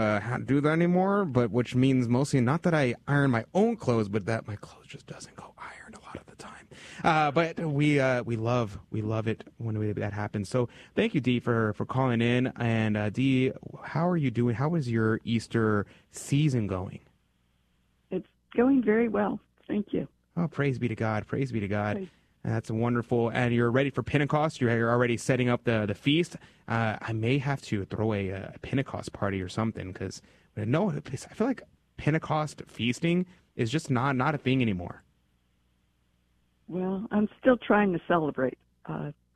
do that anymore, but which means mostly not that I iron my own clothes, but that my clothes just doesn't go ironed a lot of the time. But we love it when that happens. So thank you, Dee, for calling in. And Dee, how are you doing? How is your Easter season going? It's going very well. Thank you. Oh, praise be to God. Praise be to God. That's wonderful. And you're ready for Pentecost. You're already setting up the feast. I may have to throw a Pentecost party or something because I feel like Pentecost feasting is just not a thing anymore. Well, I'm still trying to celebrate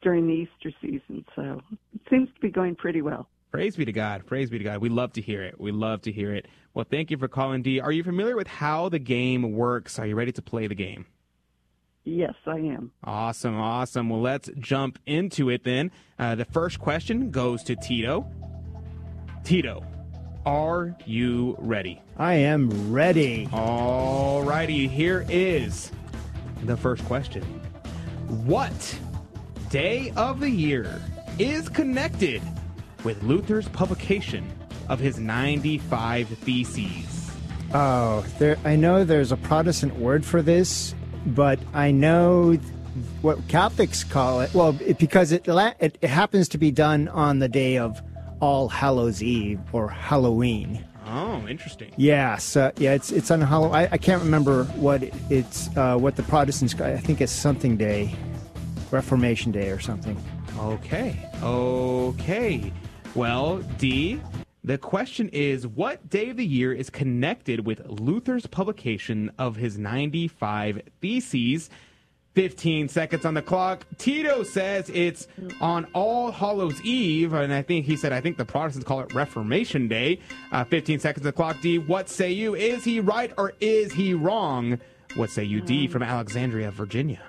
during the Easter season, so it seems to be going pretty well. Praise be to God. Praise be to God. We love to hear it. We love to hear it. Well, thank you for calling, Dee. Are you familiar with how the game works? Are you ready to play the game? Yes, I am. Awesome, awesome. Well, let's jump into it then. The first question goes to Tito. Tito, are you ready? I am ready. All righty, here is the first question. What day of the year is connected with Luther's publication of his 95 Theses? Oh, I know there's a Protestant word for this, but I know what Catholics call it. Well, because it happens to be done on the day of All Hallows Eve or Halloween. Oh, interesting. Yeah, so yeah, it's on Halloween. I can't remember what what the Protestants call it. I think it's something day, Reformation Day or something. Okay. Well, Dee, the question is, what day of the year is connected with Luther's publication of his 95 Theses? 15 seconds on the clock. Tito says it's on All Hallows Eve, and I think the Protestants call it Reformation Day. 15 seconds on the clock. Dee, what say you? Is he right or is he wrong? What say you, Dee, from Alexandria, Virginia?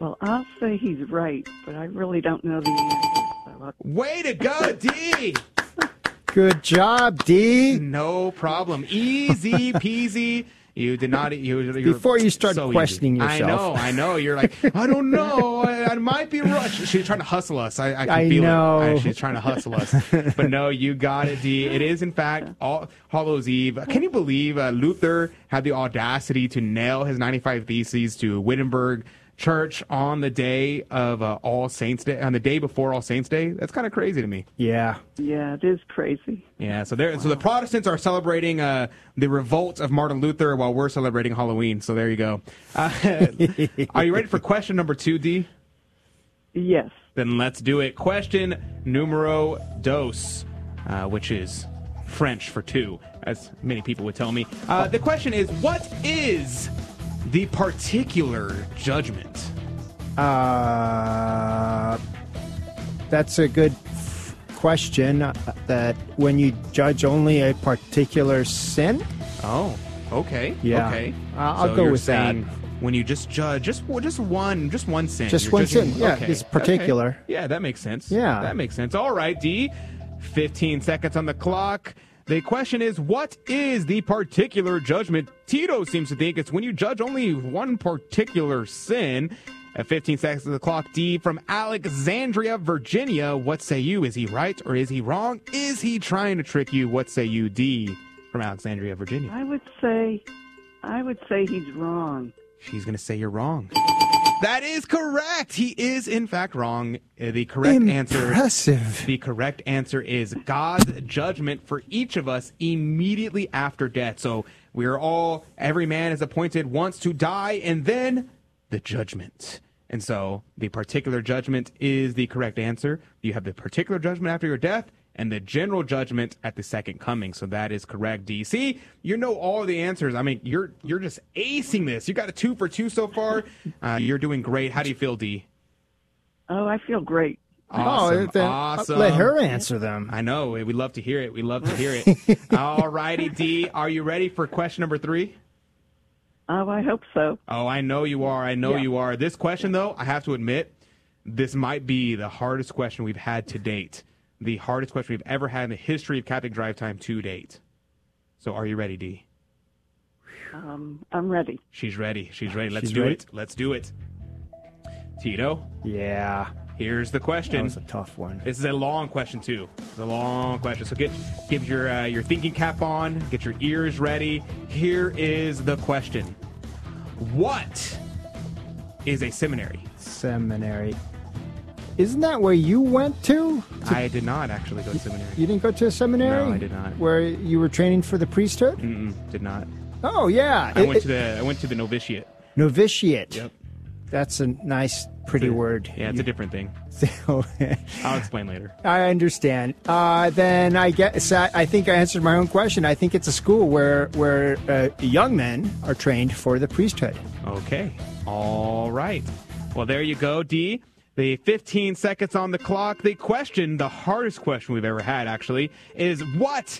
Well, I'll say he's right, but I really don't know the answer. Way to go, Dee! Good job, Dee. No problem. Easy peasy. You did not. Before you start so questioning easy. Yourself. I know. You're like, I don't know. I might be wrong. She's trying to hustle us. I can feel it. She's trying to hustle us. But no, you got it, Dee. It is, in fact, All Hallows Eve. Can you believe Luther had the audacity to nail his 95 Theses to Wittenberg Church on the day of All Saints Day, on the day before All Saints Day? That's kind of crazy to me. Yeah, it is crazy. Yeah, so the Protestants are celebrating the revolt of Martin Luther while we're celebrating Halloween. So there you go. Are you ready for question number 2, Dee? Yes. Then let's do it. Question numero dos, which is French for two, as many people would tell me. The question is, what is the particular judgment? That's a good question, that when you judge only a particular sin. Oh, okay. Yeah. Okay. I'll go with that. When you just judge just one sin. Just one sin. Yeah, okay. It's particular. Okay. Yeah, that makes sense. Yeah. That makes sense. All right, D. 15 seconds on the clock. The question is, what is the particular judgment? Tito seems to think it's when you judge only one particular sin. At 15 seconds on the clock, D from Alexandria, Virginia. What say you? Is he right or is he wrong? Is he trying to trick you? What say you, D from Alexandria, Virginia? I would say he's wrong. She's going to say you're wrong. That is correct. He is, in fact, wrong. The correct answer. The correct answer is God's judgment for each of us immediately after death. So we are all, every man is appointed once to die, and then the judgment. And so the particular judgment is the correct answer. You have the particular judgment after your death, and the general judgment at the second coming. So that is correct, DC. You know all the answers. I mean, you're just acing this. You got a 2 for 2 so far. You're doing great. How do you feel, D? Oh, I feel great. Awesome. Awesome. Let her answer them. I know. We'd love to hear it. We'd love to hear it. All righty, D. Are you ready for question number 3? Oh, I hope so. Oh, I know you are. I know you are. This question, though, I have to admit, this might be the hardest question we've had to date. The hardest question we've ever had in the history of Catholic Drive Time to date. So are you ready, Dee? I'm ready. She's ready. She's ready. Let's do it. Let's do it. Tito? Yeah. Here's the question. That was a tough one. This is a long question, too. It's a long question. So get your thinking cap on. Get your ears ready. Here is the question. What is a seminary? Seminary. Isn't that where you went to? I did not actually go to seminary. You didn't go to a seminary? No, I did not. Where you were training for the priesthood? Did not. Oh, yeah. I went to the novitiate. Novitiate. Yep. That's a nice, pretty word. Yeah, it's a different thing. So, I'll explain later. I understand. Then I guess I think I answered my own question. I think it's a school where young men are trained for the priesthood. Okay. All right. Well, there you go, D. The 15 seconds on the clock. The question, the hardest question we've ever had, actually, is what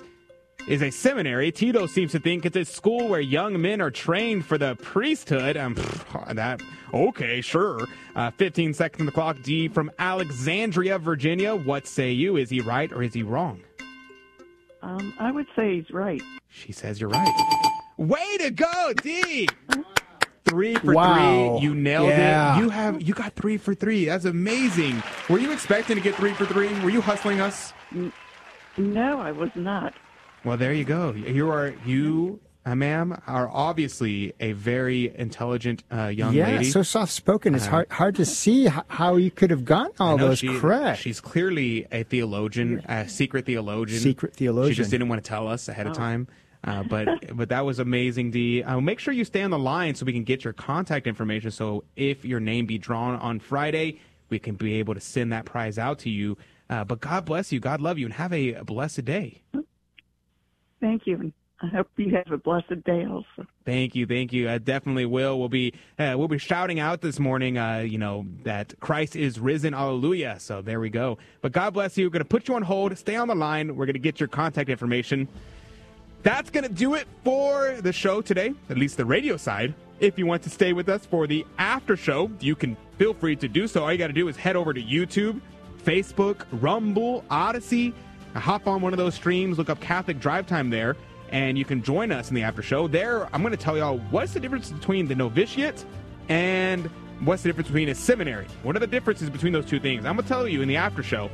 is a seminary? Tito seems to think it's a school where young men are trained for the priesthood. Okay, sure. 15 seconds on the clock. D from Alexandria, Virginia. What say you? Is he right or is he wrong? I would say he's right. She says you're right. Way to go, D! 3 for 3. You nailed it. You got 3 for 3. That's amazing. Were you expecting to get 3 for 3? Were you hustling us? No, I was not. Well, there you go. Ma'am, are obviously a very intelligent young lady. Yeah, so soft-spoken. It's hard to see how you could have gotten all those correct. She's clearly a theologian, a secret theologian. Secret theologian. She just didn't want to tell us ahead of time. But that was amazing, Dee. Make sure you stay on the line so we can get your contact information. So if your name be drawn on Friday, we can be able to send that prize out to you. But God bless you. God love you. And have a blessed day. Thank you. I hope you have a blessed day also. Thank you. Thank you. I definitely will. We'll be shouting out this morning, that Christ is risen. Hallelujah. So there we go. But God bless you. We're going to put you on hold. Stay on the line. We're going to get your contact information. That's going to do it for the show today, at least the radio side. If you want to stay with us for the after show, you can feel free to do so. All you got to do is head over to YouTube, Facebook, Rumble, Odyssey. Hop on one of those streams, look up Catholic Drive Time there, and you can join us in the after show. There, I'm going to tell y'all what's the difference between the novitiate and what's the difference between a seminary. What are the differences between those two things? I'm going to tell you in the after show.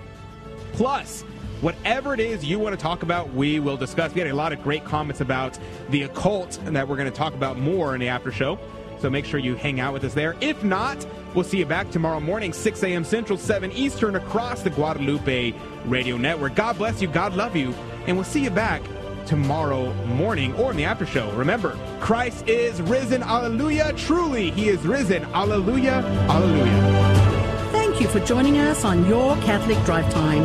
Plus, whatever it is you want to talk about, we will discuss. We had a lot of great comments about the occult that we're going to talk about more in the after show. So make sure you hang out with us there. If not, we'll see you back tomorrow morning, 6 a.m. Central, 7 Eastern, across the Guadalupe Radio Network. God bless you. God love you. And we'll see you back tomorrow morning or in the after show. Remember, Christ is risen. Hallelujah. Truly, he is risen. Hallelujah. Hallelujah. Thank you for joining us on your Catholic Drive Time,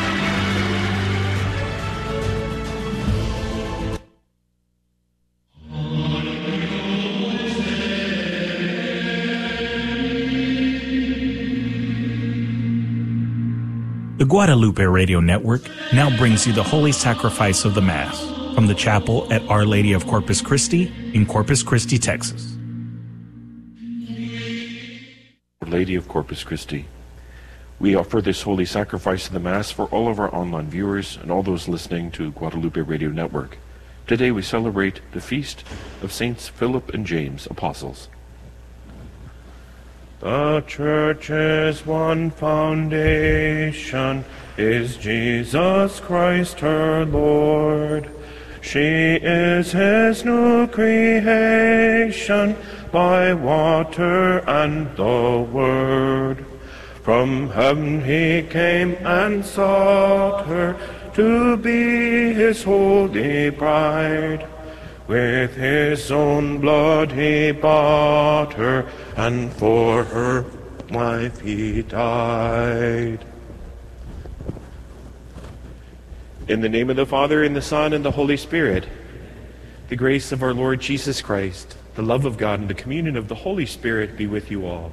The Guadalupe Radio Network now brings you the Holy Sacrifice of the Mass from the chapel at Our Lady of Corpus Christi in Corpus Christi, Texas. Our Lady of Corpus Christi, we offer this Holy Sacrifice of the Mass for all of our online viewers and all those listening to Guadalupe Radio Network. Today we celebrate the feast of Saints Philip and James, Apostles. The Church's one foundation is Jesus Christ her Lord. She is his new creation by water and the Word. From heaven he came and sought her to be his holy bride. With his own blood he bought her, and for her life he died. In the name of the Father, and the Son, and the Holy Spirit, the grace of our Lord Jesus Christ, the love of God, and the communion of the Holy Spirit be with you all.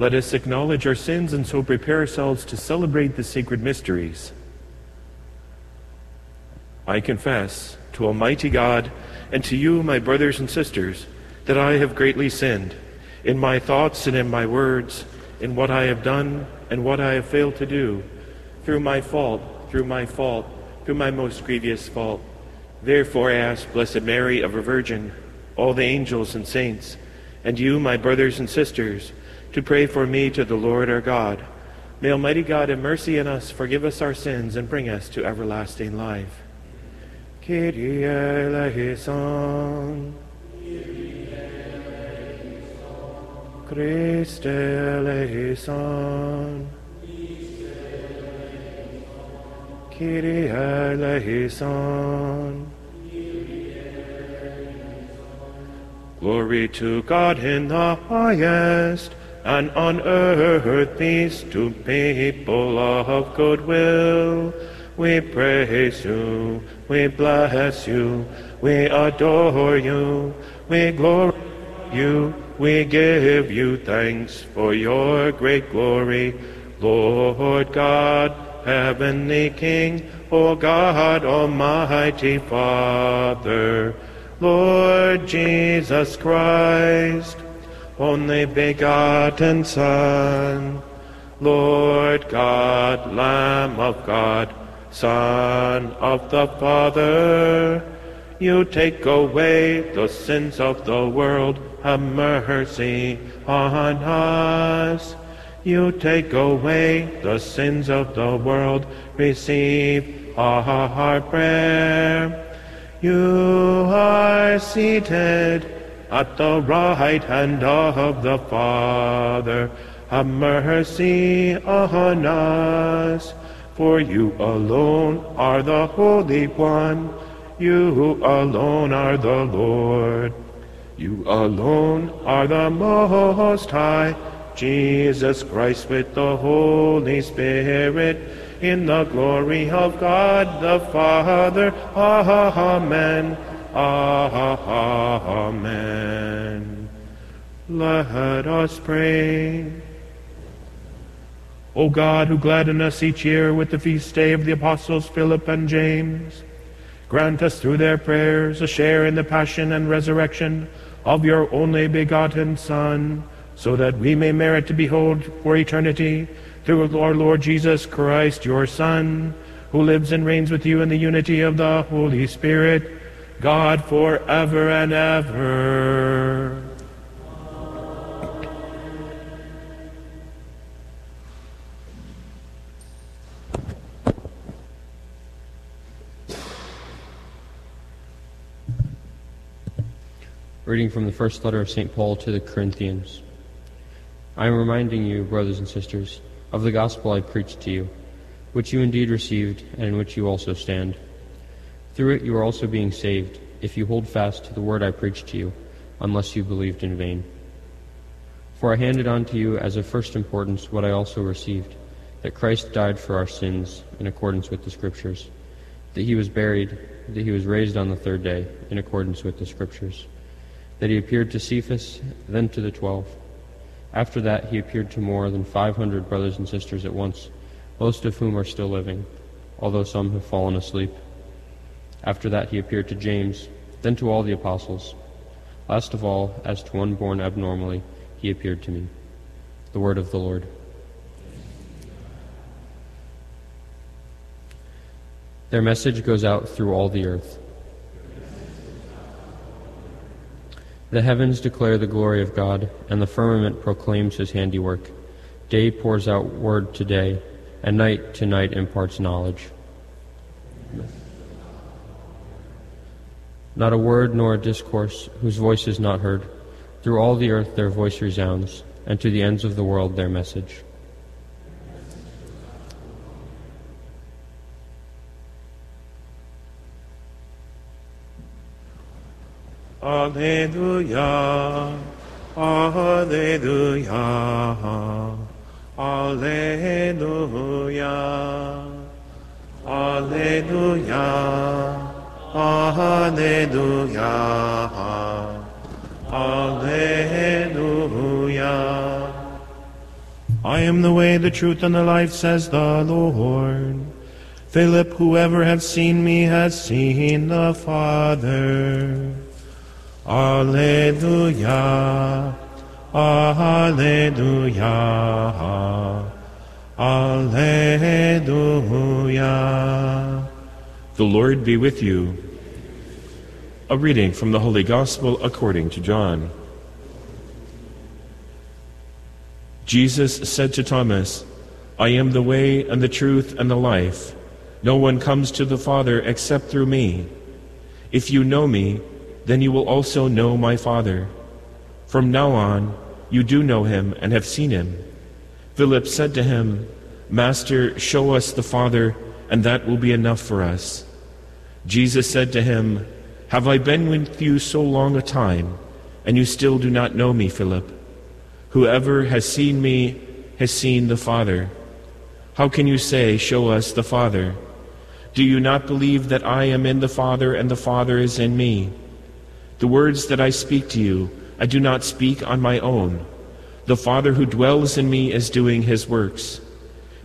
Let us acknowledge our sins and so prepare ourselves to celebrate the sacred mysteries. I confess to Almighty God, and to you, my brothers and sisters, that I have greatly sinned, in my thoughts and in my words, in what I have done and what I have failed to do, through my most grievous fault. Therefore I ask, Blessed Mary, ever Virgin, all the angels and saints, and you, my brothers and sisters, to pray for me to the Lord our God. May Almighty God have mercy on us, forgive us our sins, and bring us to everlasting life. Kyrie eleison. Christe eleison. Kyrie eleison. Glory to God in the highest, and on earth peace to people of good will. We praise you, we bless you, we adore you, we glorify you, we give you thanks for your great glory. Lord God, Heavenly King, O God, Almighty Father, Lord Jesus Christ, only begotten Son, Lord God, Lamb of God, Son of the Father, you take away the sins of the world, have mercy on us. You take away the sins of the world, receive our prayer. You are seated at the right hand of the Father, have mercy on us. For you alone are the Holy One, you alone are the Lord. You alone are the Most High, Jesus Christ with the Holy Spirit, in the glory of God the Father. Amen, amen. Let us pray. O God, who gladden us each year with the feast day of the Apostles Philip and James, grant us through their prayers a share in the passion and resurrection of your only begotten Son, so that we may merit to behold for eternity, through our Lord Jesus Christ, your Son, who lives and reigns with you in the unity of the Holy Spirit, God forever and ever. Reading from the first letter of St. Paul to the Corinthians. I am reminding you, brothers and sisters, of the gospel I preached to you, which you indeed received, and in which you also stand. Through it you are also being saved, if you hold fast to the word I preached to you, unless you believed in vain. For I handed on to you as of first importance what I also received, that Christ died for our sins in accordance with the Scriptures, that he was buried, that he was raised on the third day in accordance with the Scriptures, that he appeared to Cephas, then to the 12. After that he appeared to more than 500 brothers and sisters at once, most of whom are still living, although some have fallen asleep. After that he appeared to James, then to all the apostles. Last of all, as to one born abnormally, he appeared to me. The word of the Lord. Their message goes out through all the earth. The heavens declare the glory of God, and the firmament proclaims his handiwork. Day pours out word to day, and night to night imparts knowledge. Not a word nor a discourse whose voice is not heard. Through all the earth their voice resounds, and to the ends of the world their message. Alleluia, alleluia, alleluia, alleluia. Alleluia, alleluia. I am the way, the truth, and the life, says the Lord. Philip, whoever hath seen me has seen the Father. Alleluia, alleluia, alleluia. The Lord be with you. A reading from the Holy Gospel according to John. Jesus said to Thomas, I am the way and the truth and the life. No one comes to the Father except through me. If you know me, then you will also know my Father. From now on, you do know him and have seen him. Philip said to him, Master, show us the Father, and that will be enough for us. Jesus said to him, Have I been with you so long a time, and you still do not know me, Philip? Whoever has seen me has seen the Father. How can you say, Show us the Father? Do you not believe that I am in the Father, and the Father is in me? The words that I speak to you, I do not speak on my own. The Father who dwells in me is doing his works.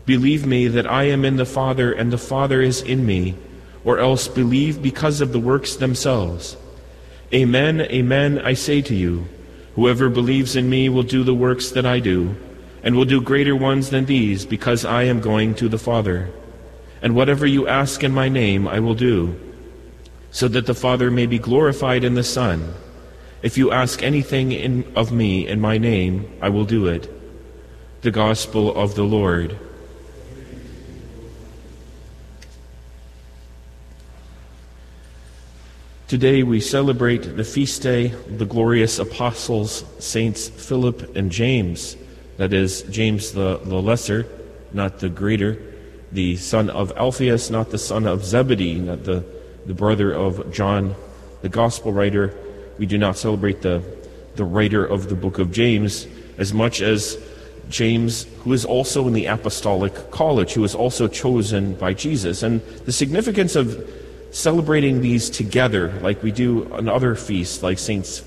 Believe me that I am in the Father, and the Father is in me, or else believe because of the works themselves. Amen, amen, I say to you, whoever believes in me will do the works that I do, and will do greater ones than these, because I am going to the Father. And whatever you ask in my name, I will do, so that the Father may be glorified in the Son. If you ask anything of me in my name, I will do it. The Gospel of the Lord. Today we celebrate the feast day of the glorious apostles, Saints Philip and James, that is, James the Lesser, not the Greater, the son of Alphaeus, not the son of Zebedee, not the brother of John, the Gospel writer. We do not celebrate the writer of the book of James as much as James, who is also in the Apostolic College, who is also chosen by Jesus. And the significance of celebrating these together, like we do on other feasts, like Saints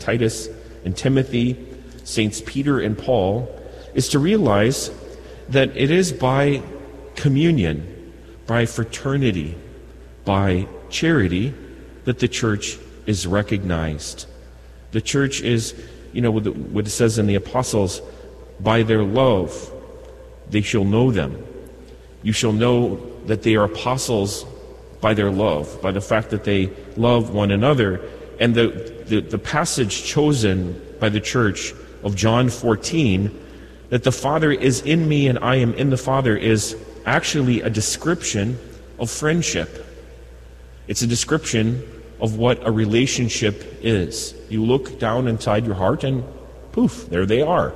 Titus and Timothy, Saints Peter and Paul, is to realize that it is by communion, by fraternity, by charity, that the Church is recognized. The Church is, what it says in the Apostles, by their love they shall know them. You shall know that they are apostles by their love, by the fact that they love one another. And the passage chosen by the Church of John 14, that the Father is in me and I am in the Father, is actually a description of friendship. It's a description of what a relationship is. You look down inside your heart and poof, there they are.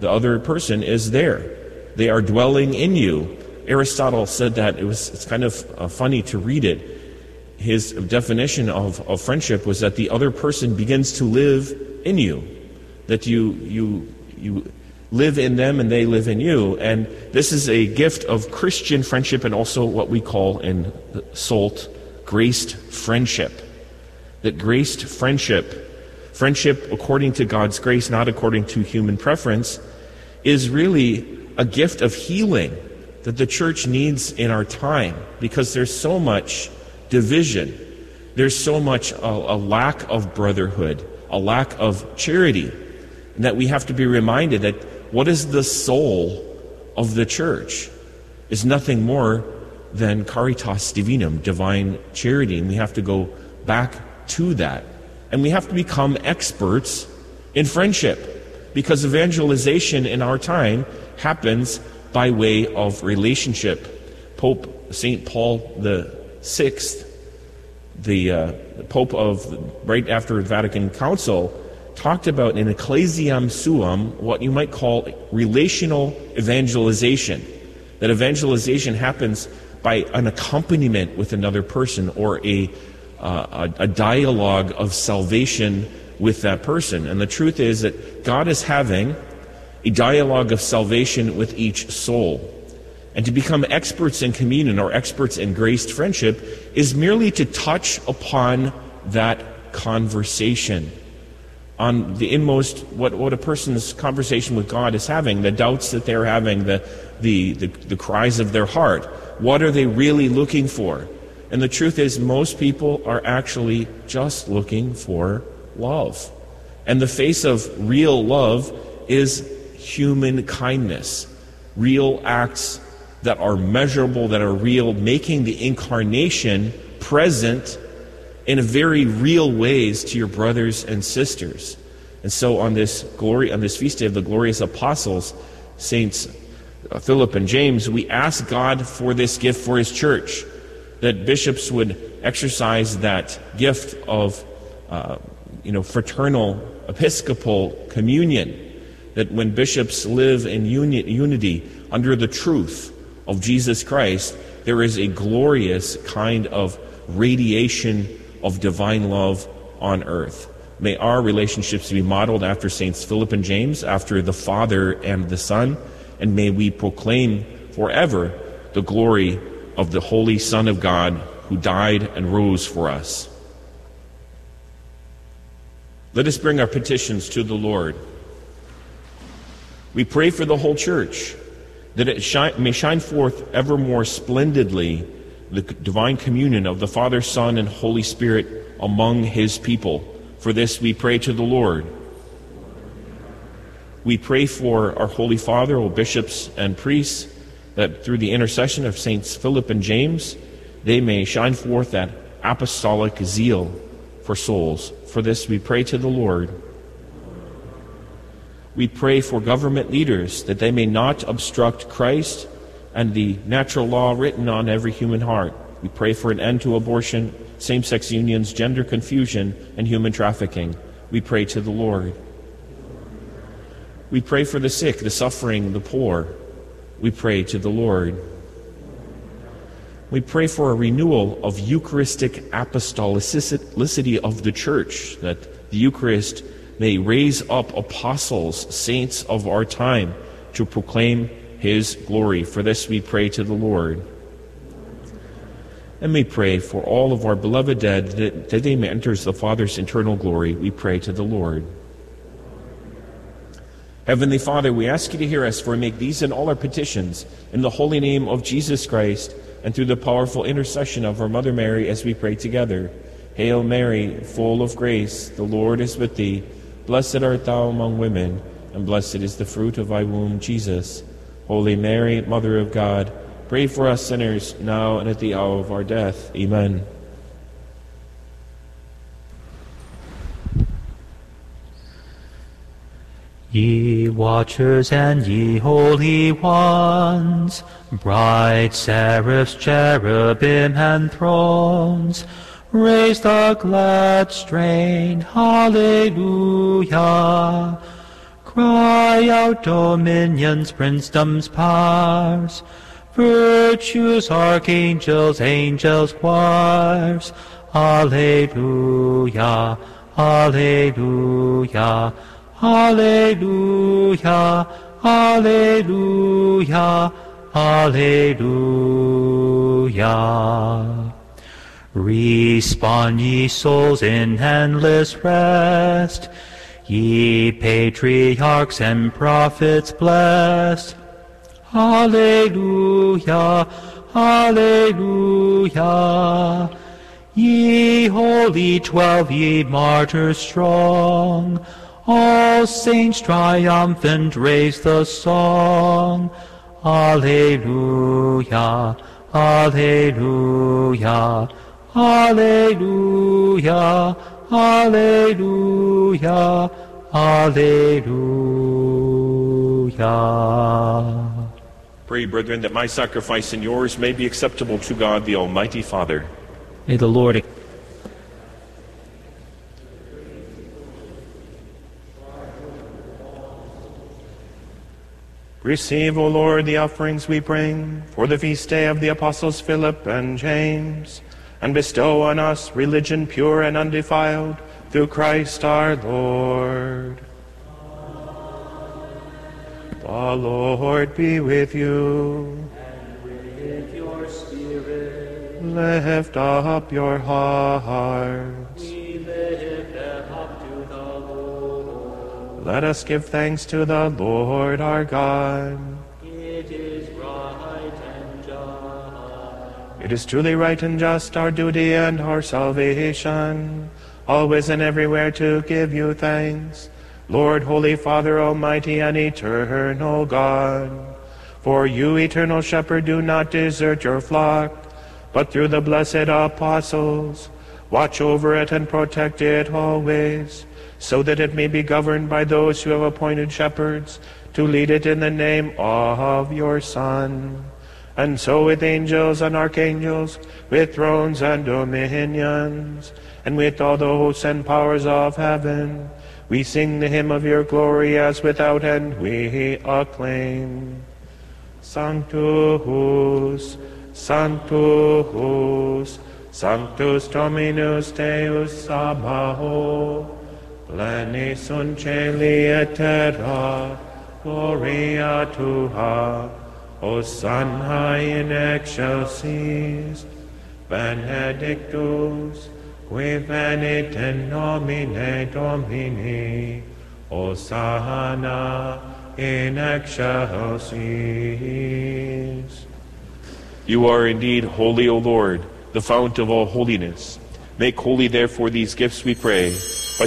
The other person is there. They are dwelling in you. Aristotle said that it's kind of funny to read it. His definition of friendship was that the other person begins to live in you, that you live in them and they live in you. And this is a gift of Christian friendship, and also what we call in SALT graced friendship. That graced friendship, friendship according to God's grace, not according to human preference, is really a gift of healing that the church needs in our time, because there's so much division. There's so much a lack of brotherhood, a lack of charity, and that we have to be reminded that what is the soul of the church is nothing more than caritas divinum, divine charity. And we have to go back to that. And we have to become experts in friendship, because evangelization in our time happens by way of relationship. Pope St. Paul the Sixth, the Pope of right after the Vatican Council, talked about in Ecclesiam Suam what you might call relational evangelization. That evangelization happens by an accompaniment with another person, or a dialogue of salvation with that person. And the truth is that God is having a dialogue of salvation with each soul. And to become experts in communion, or experts in graced friendship, is merely to touch upon that conversation, on the inmost, what a person's conversation with God is having, the doubts that they're having, the cries of their heart. What are they really looking for? And the truth is, most people are actually just looking for love. And the face of real love is human kindness, real acts that are measurable, that are real, making the incarnation present in a very real ways to your brothers and sisters. And so on this feast day of the glorious apostles, Saints Philip and James, we ask God for this gift for His church, that bishops would exercise that gift of fraternal episcopal communion, that when bishops live in unity under the truth of Jesus Christ, there is a glorious kind of radiation of divine love on earth. May our relationships be modeled after Saints Philip and James, after the Father and the Son, and may we proclaim forever the glory of the Holy Son of God, who died and rose for us. Let us bring our petitions to the Lord. We pray for the whole church, that it may shine forth ever more splendidly the divine communion of the Father, Son, and Holy Spirit among His people. For this we pray to the Lord. We pray for our Holy Father, O bishops and priests, that through the intercession of Saints Philip and James, they may shine forth that apostolic zeal for souls. For this we pray to the Lord. We pray for government leaders, that they may not obstruct Christ and the natural law written on every human heart. We pray for an end to abortion, same-sex unions, gender confusion, and human trafficking. We pray to the Lord. We pray for the sick, the suffering, the poor. We pray to the Lord. We pray for a renewal of Eucharistic apostolicity of the Church, that the Eucharist may raise up apostles, saints of our time, to proclaim His glory. For this we pray to the Lord. And we pray for all of our beloved dead, that they may enter the Father's eternal glory. We pray to the Lord. Heavenly Father, we ask you to hear us, for we make these and all our petitions in the holy name of Jesus Christ, and through the powerful intercession of our Mother Mary, as we pray together. Hail Mary, full of grace, the Lord is with thee. Blessed art thou among women, and blessed is the fruit of thy womb, Jesus. Holy Mary, Mother of God, pray for us sinners, now and at the hour of our death. Amen. Ye watchers and ye holy ones, bright seraphs, cherubim, and thrones, raise the glad strain, Hallelujah. Cry out, dominions, princedoms, powers, virtues, archangels, angels, choirs. Alleluia, alleluia, alleluia, alleluia, alleluia. Respond, ye souls, in endless rest, ye patriarchs and prophets blessed. Alleluia, alleluia. Ye holy 12, ye martyrs strong, all saints triumphant raise the song. Alleluia, alleluia, alleluia, alleluia, alleluia. Pray, brethren, that my sacrifice and yours may be acceptable to God, the Almighty Father. May the Lord. Receive, O Lord, the offerings we bring for the feast day of the apostles Philip and James, and bestow on us religion pure and undefiled through Christ our Lord. The Lord be with you. Lift up your hearts. We lift them up to the Lord. Let us give thanks to the Lord our God. It is right and just. It is truly right and just, our duty and our salvation, always and everywhere to give you thanks, Lord, Holy Father, Almighty and Eternal God. For you, Eternal Shepherd, do not desert your flock, but through the blessed apostles, watch over it and protect it always, so that it may be governed by those who have appointed shepherds to lead it in the name of your Son. And so with angels and archangels, with thrones and dominions, and with all the hosts and powers of heaven, we sing the hymn of your glory as without end we acclaim. Sanctus, Sanctus, Sanctus Dominus Deus Sabaoth, pleni sunt celi et terra, gloria tua, Hosanna in excelsis, benedictus, qui venit in nomine Domini, Hosanna in excelsis. You are indeed holy, O Lord, the fount of all holiness. Make holy, therefore, these gifts, we pray, by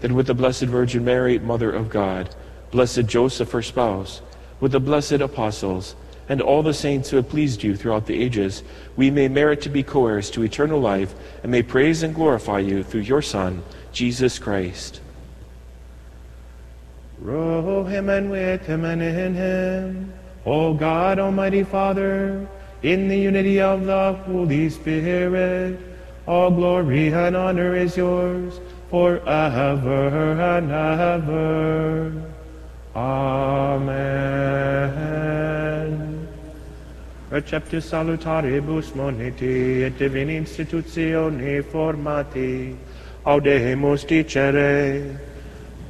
that with the Blessed Virgin Mary, Mother of God, blessed Joseph, her spouse, with the blessed apostles, and all the saints who have pleased you throughout the ages, we may merit to be co-heirs to eternal life, and may praise and glorify you through your Son, Jesus Christ. Through him and with him and in him, O God, Almighty Father, in the unity of the Holy Spirit, all glory and honor is yours, forever and ever. Amen. Receptus salutaribus moniti et divini institutione formati, audemus dicere,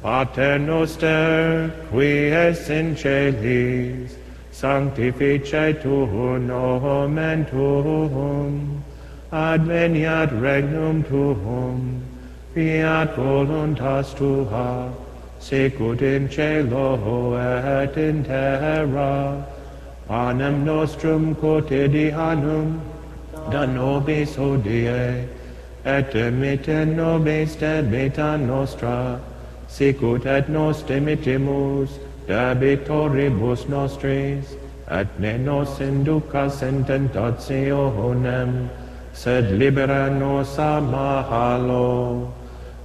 Pater noster, qui es in celis, sanctificetur nomen tuum, adveniat regnum tuum, fiat voluntas tua, sicut in celo et in terra. Panem nostrum quotidianum da nobis hodie, et dimitte nobis debita nostra, sicut et nos dimittimus debitoribus nostris, et ne nos inducas in tentationem, sed libera nos a malo.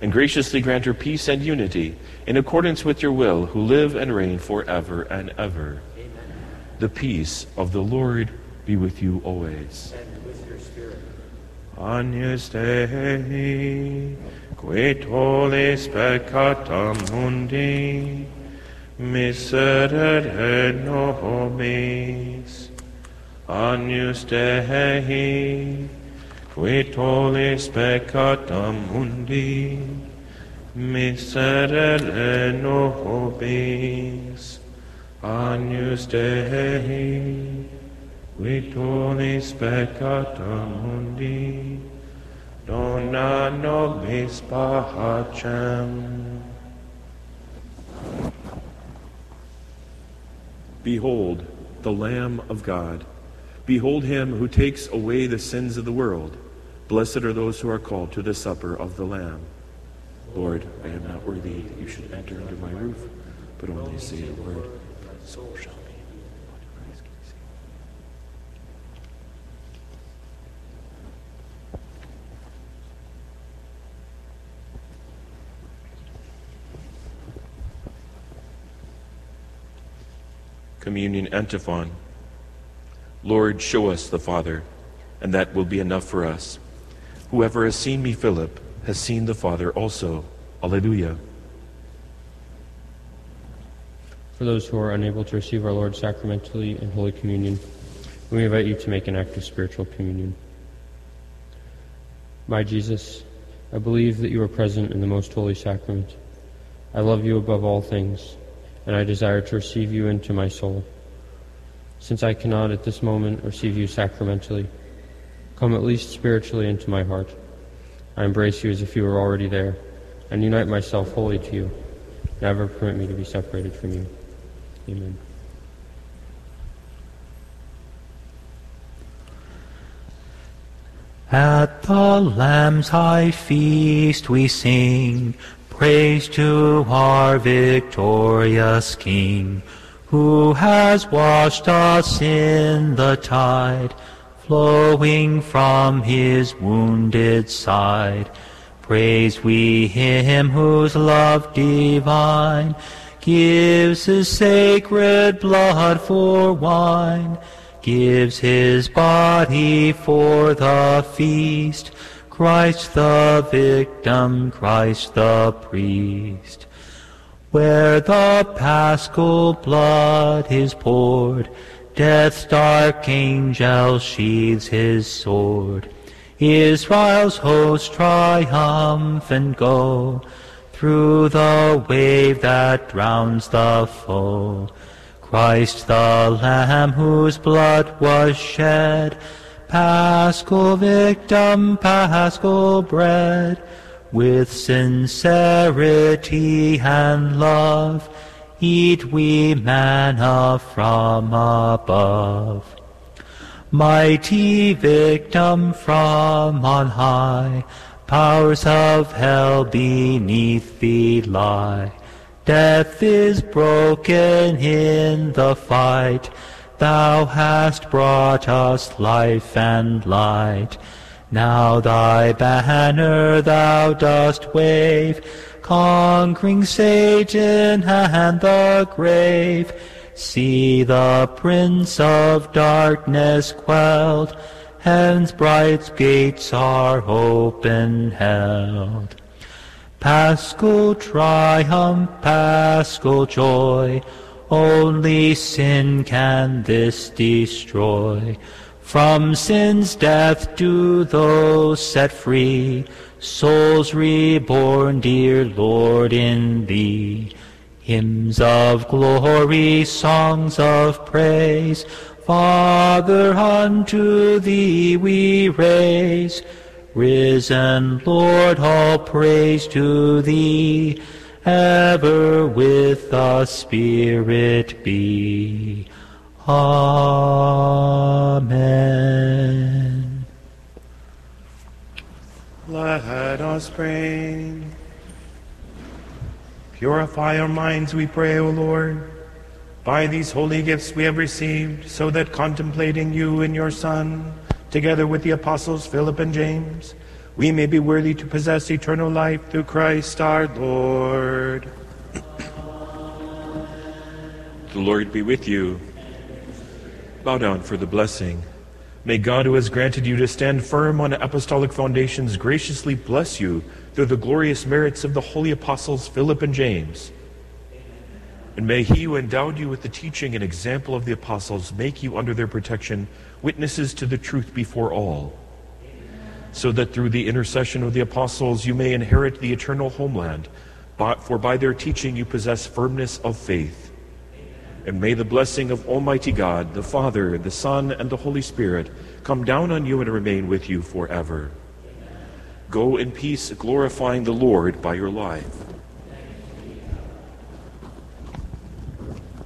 and graciously grant her peace and unity in accordance with your will, who live and reign forever and ever. Amen. The peace of the Lord be with you always. And with your spirit. Agnus Dei, qui tollis peccata mundi, miserere nobis. Agnus Dei, qui tollis peccata mundi, miserere nobis. Agnus Dei, qui tollis peccata mundi, dona nobis pacem. Behold the Lamb of God. Behold him who takes away the sins of the world. Blessed are those who are called to the supper of the Lamb. Lord, I am not worthy that you should enter under my roof, but only say the word, my soul shall be. Communion Antiphon. Lord, show us the Father, and that will be enough for us. Whoever has seen me, Philip, has seen the Father also. Alleluia. For those who are unable to receive our Lord sacramentally in Holy Communion, we invite you to make an act of spiritual communion. My Jesus, I believe that you are present in the Most Holy Sacrament. I love you above all things, and I desire to receive you into my soul. Since I cannot at this moment receive you sacramentally, come at least spiritually into my heart. I embrace you as if you were already there, and unite myself wholly to you. Never permit me to be separated from you. Amen. At the Lamb's high feast we sing praise to our victorious King, who has washed us in the tide flowing from his wounded side. Praise we him whose love divine gives his sacred blood for wine, gives his body for the feast, Christ the victim, Christ the priest. Where the paschal blood is poured, death's dark angel sheathes his sword. Israel's hosts triumphant go through the wave that drowns the foe. Christ the Lamb whose blood was shed, paschal victim, paschal bread, with sincerity and love eat we manna from above. Mighty victim from on high, powers of hell beneath thee lie. Death is broken in the fight, thou hast brought us life and light. Now thy banner thou dost wave, conquering Satan and the grave. See the Prince of Darkness quelled, heaven's bright gates are open held. Paschal triumph, paschal joy, only sin can this destroy. From sin's death to those set free, souls reborn, dear Lord, in thee. Hymns of glory, songs of praise, Father, unto thee we raise. Risen Lord, all praise to thee, ever with the Spirit be. Amen. Let us pray. Purify our minds, we pray, O Lord, by these holy gifts we have received, so that contemplating you and your Son, together with the apostles Philip and James, we may be worthy to possess eternal life through Christ our Lord. The Lord be with you. Bow down for the blessing. May God, who has granted you to stand firm on apostolic foundations, graciously bless you through the glorious merits of the holy apostles Philip and James. And may he who endowed you with the teaching and example of the apostles make you under their protection witnesses to the truth before all, so that through the intercession of the apostles you may inherit the eternal homeland, for by their teaching you possess firmness of faith. And may the blessing of Almighty God, the Father, the Son, and the Holy Spirit come down on you and remain with you forever. Amen. Go in peace, glorifying the Lord by your life.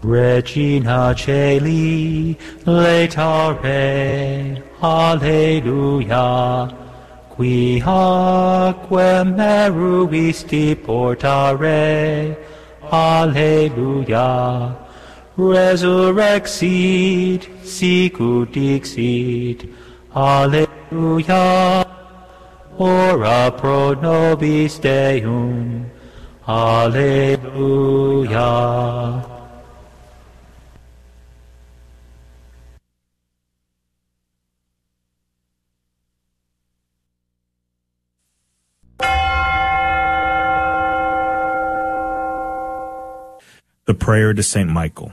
Regina Celi, Laetare, Alleluia, qui aquem meruisti portare, Alleluia. Resurrexit, sicut dixit, Alleluia. Ora pro nobis Deum, Alleluia. The Prayer to Saint Michael.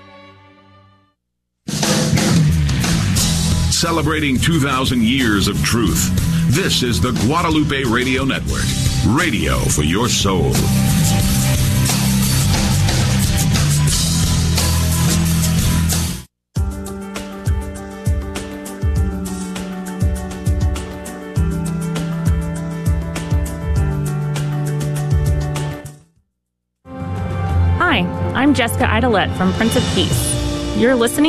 Celebrating 2,000 years of truth. This is the Guadalupe Radio Network. Radio for your soul. Hi, I'm Jessica Idolette from Prince of Peace. You're listening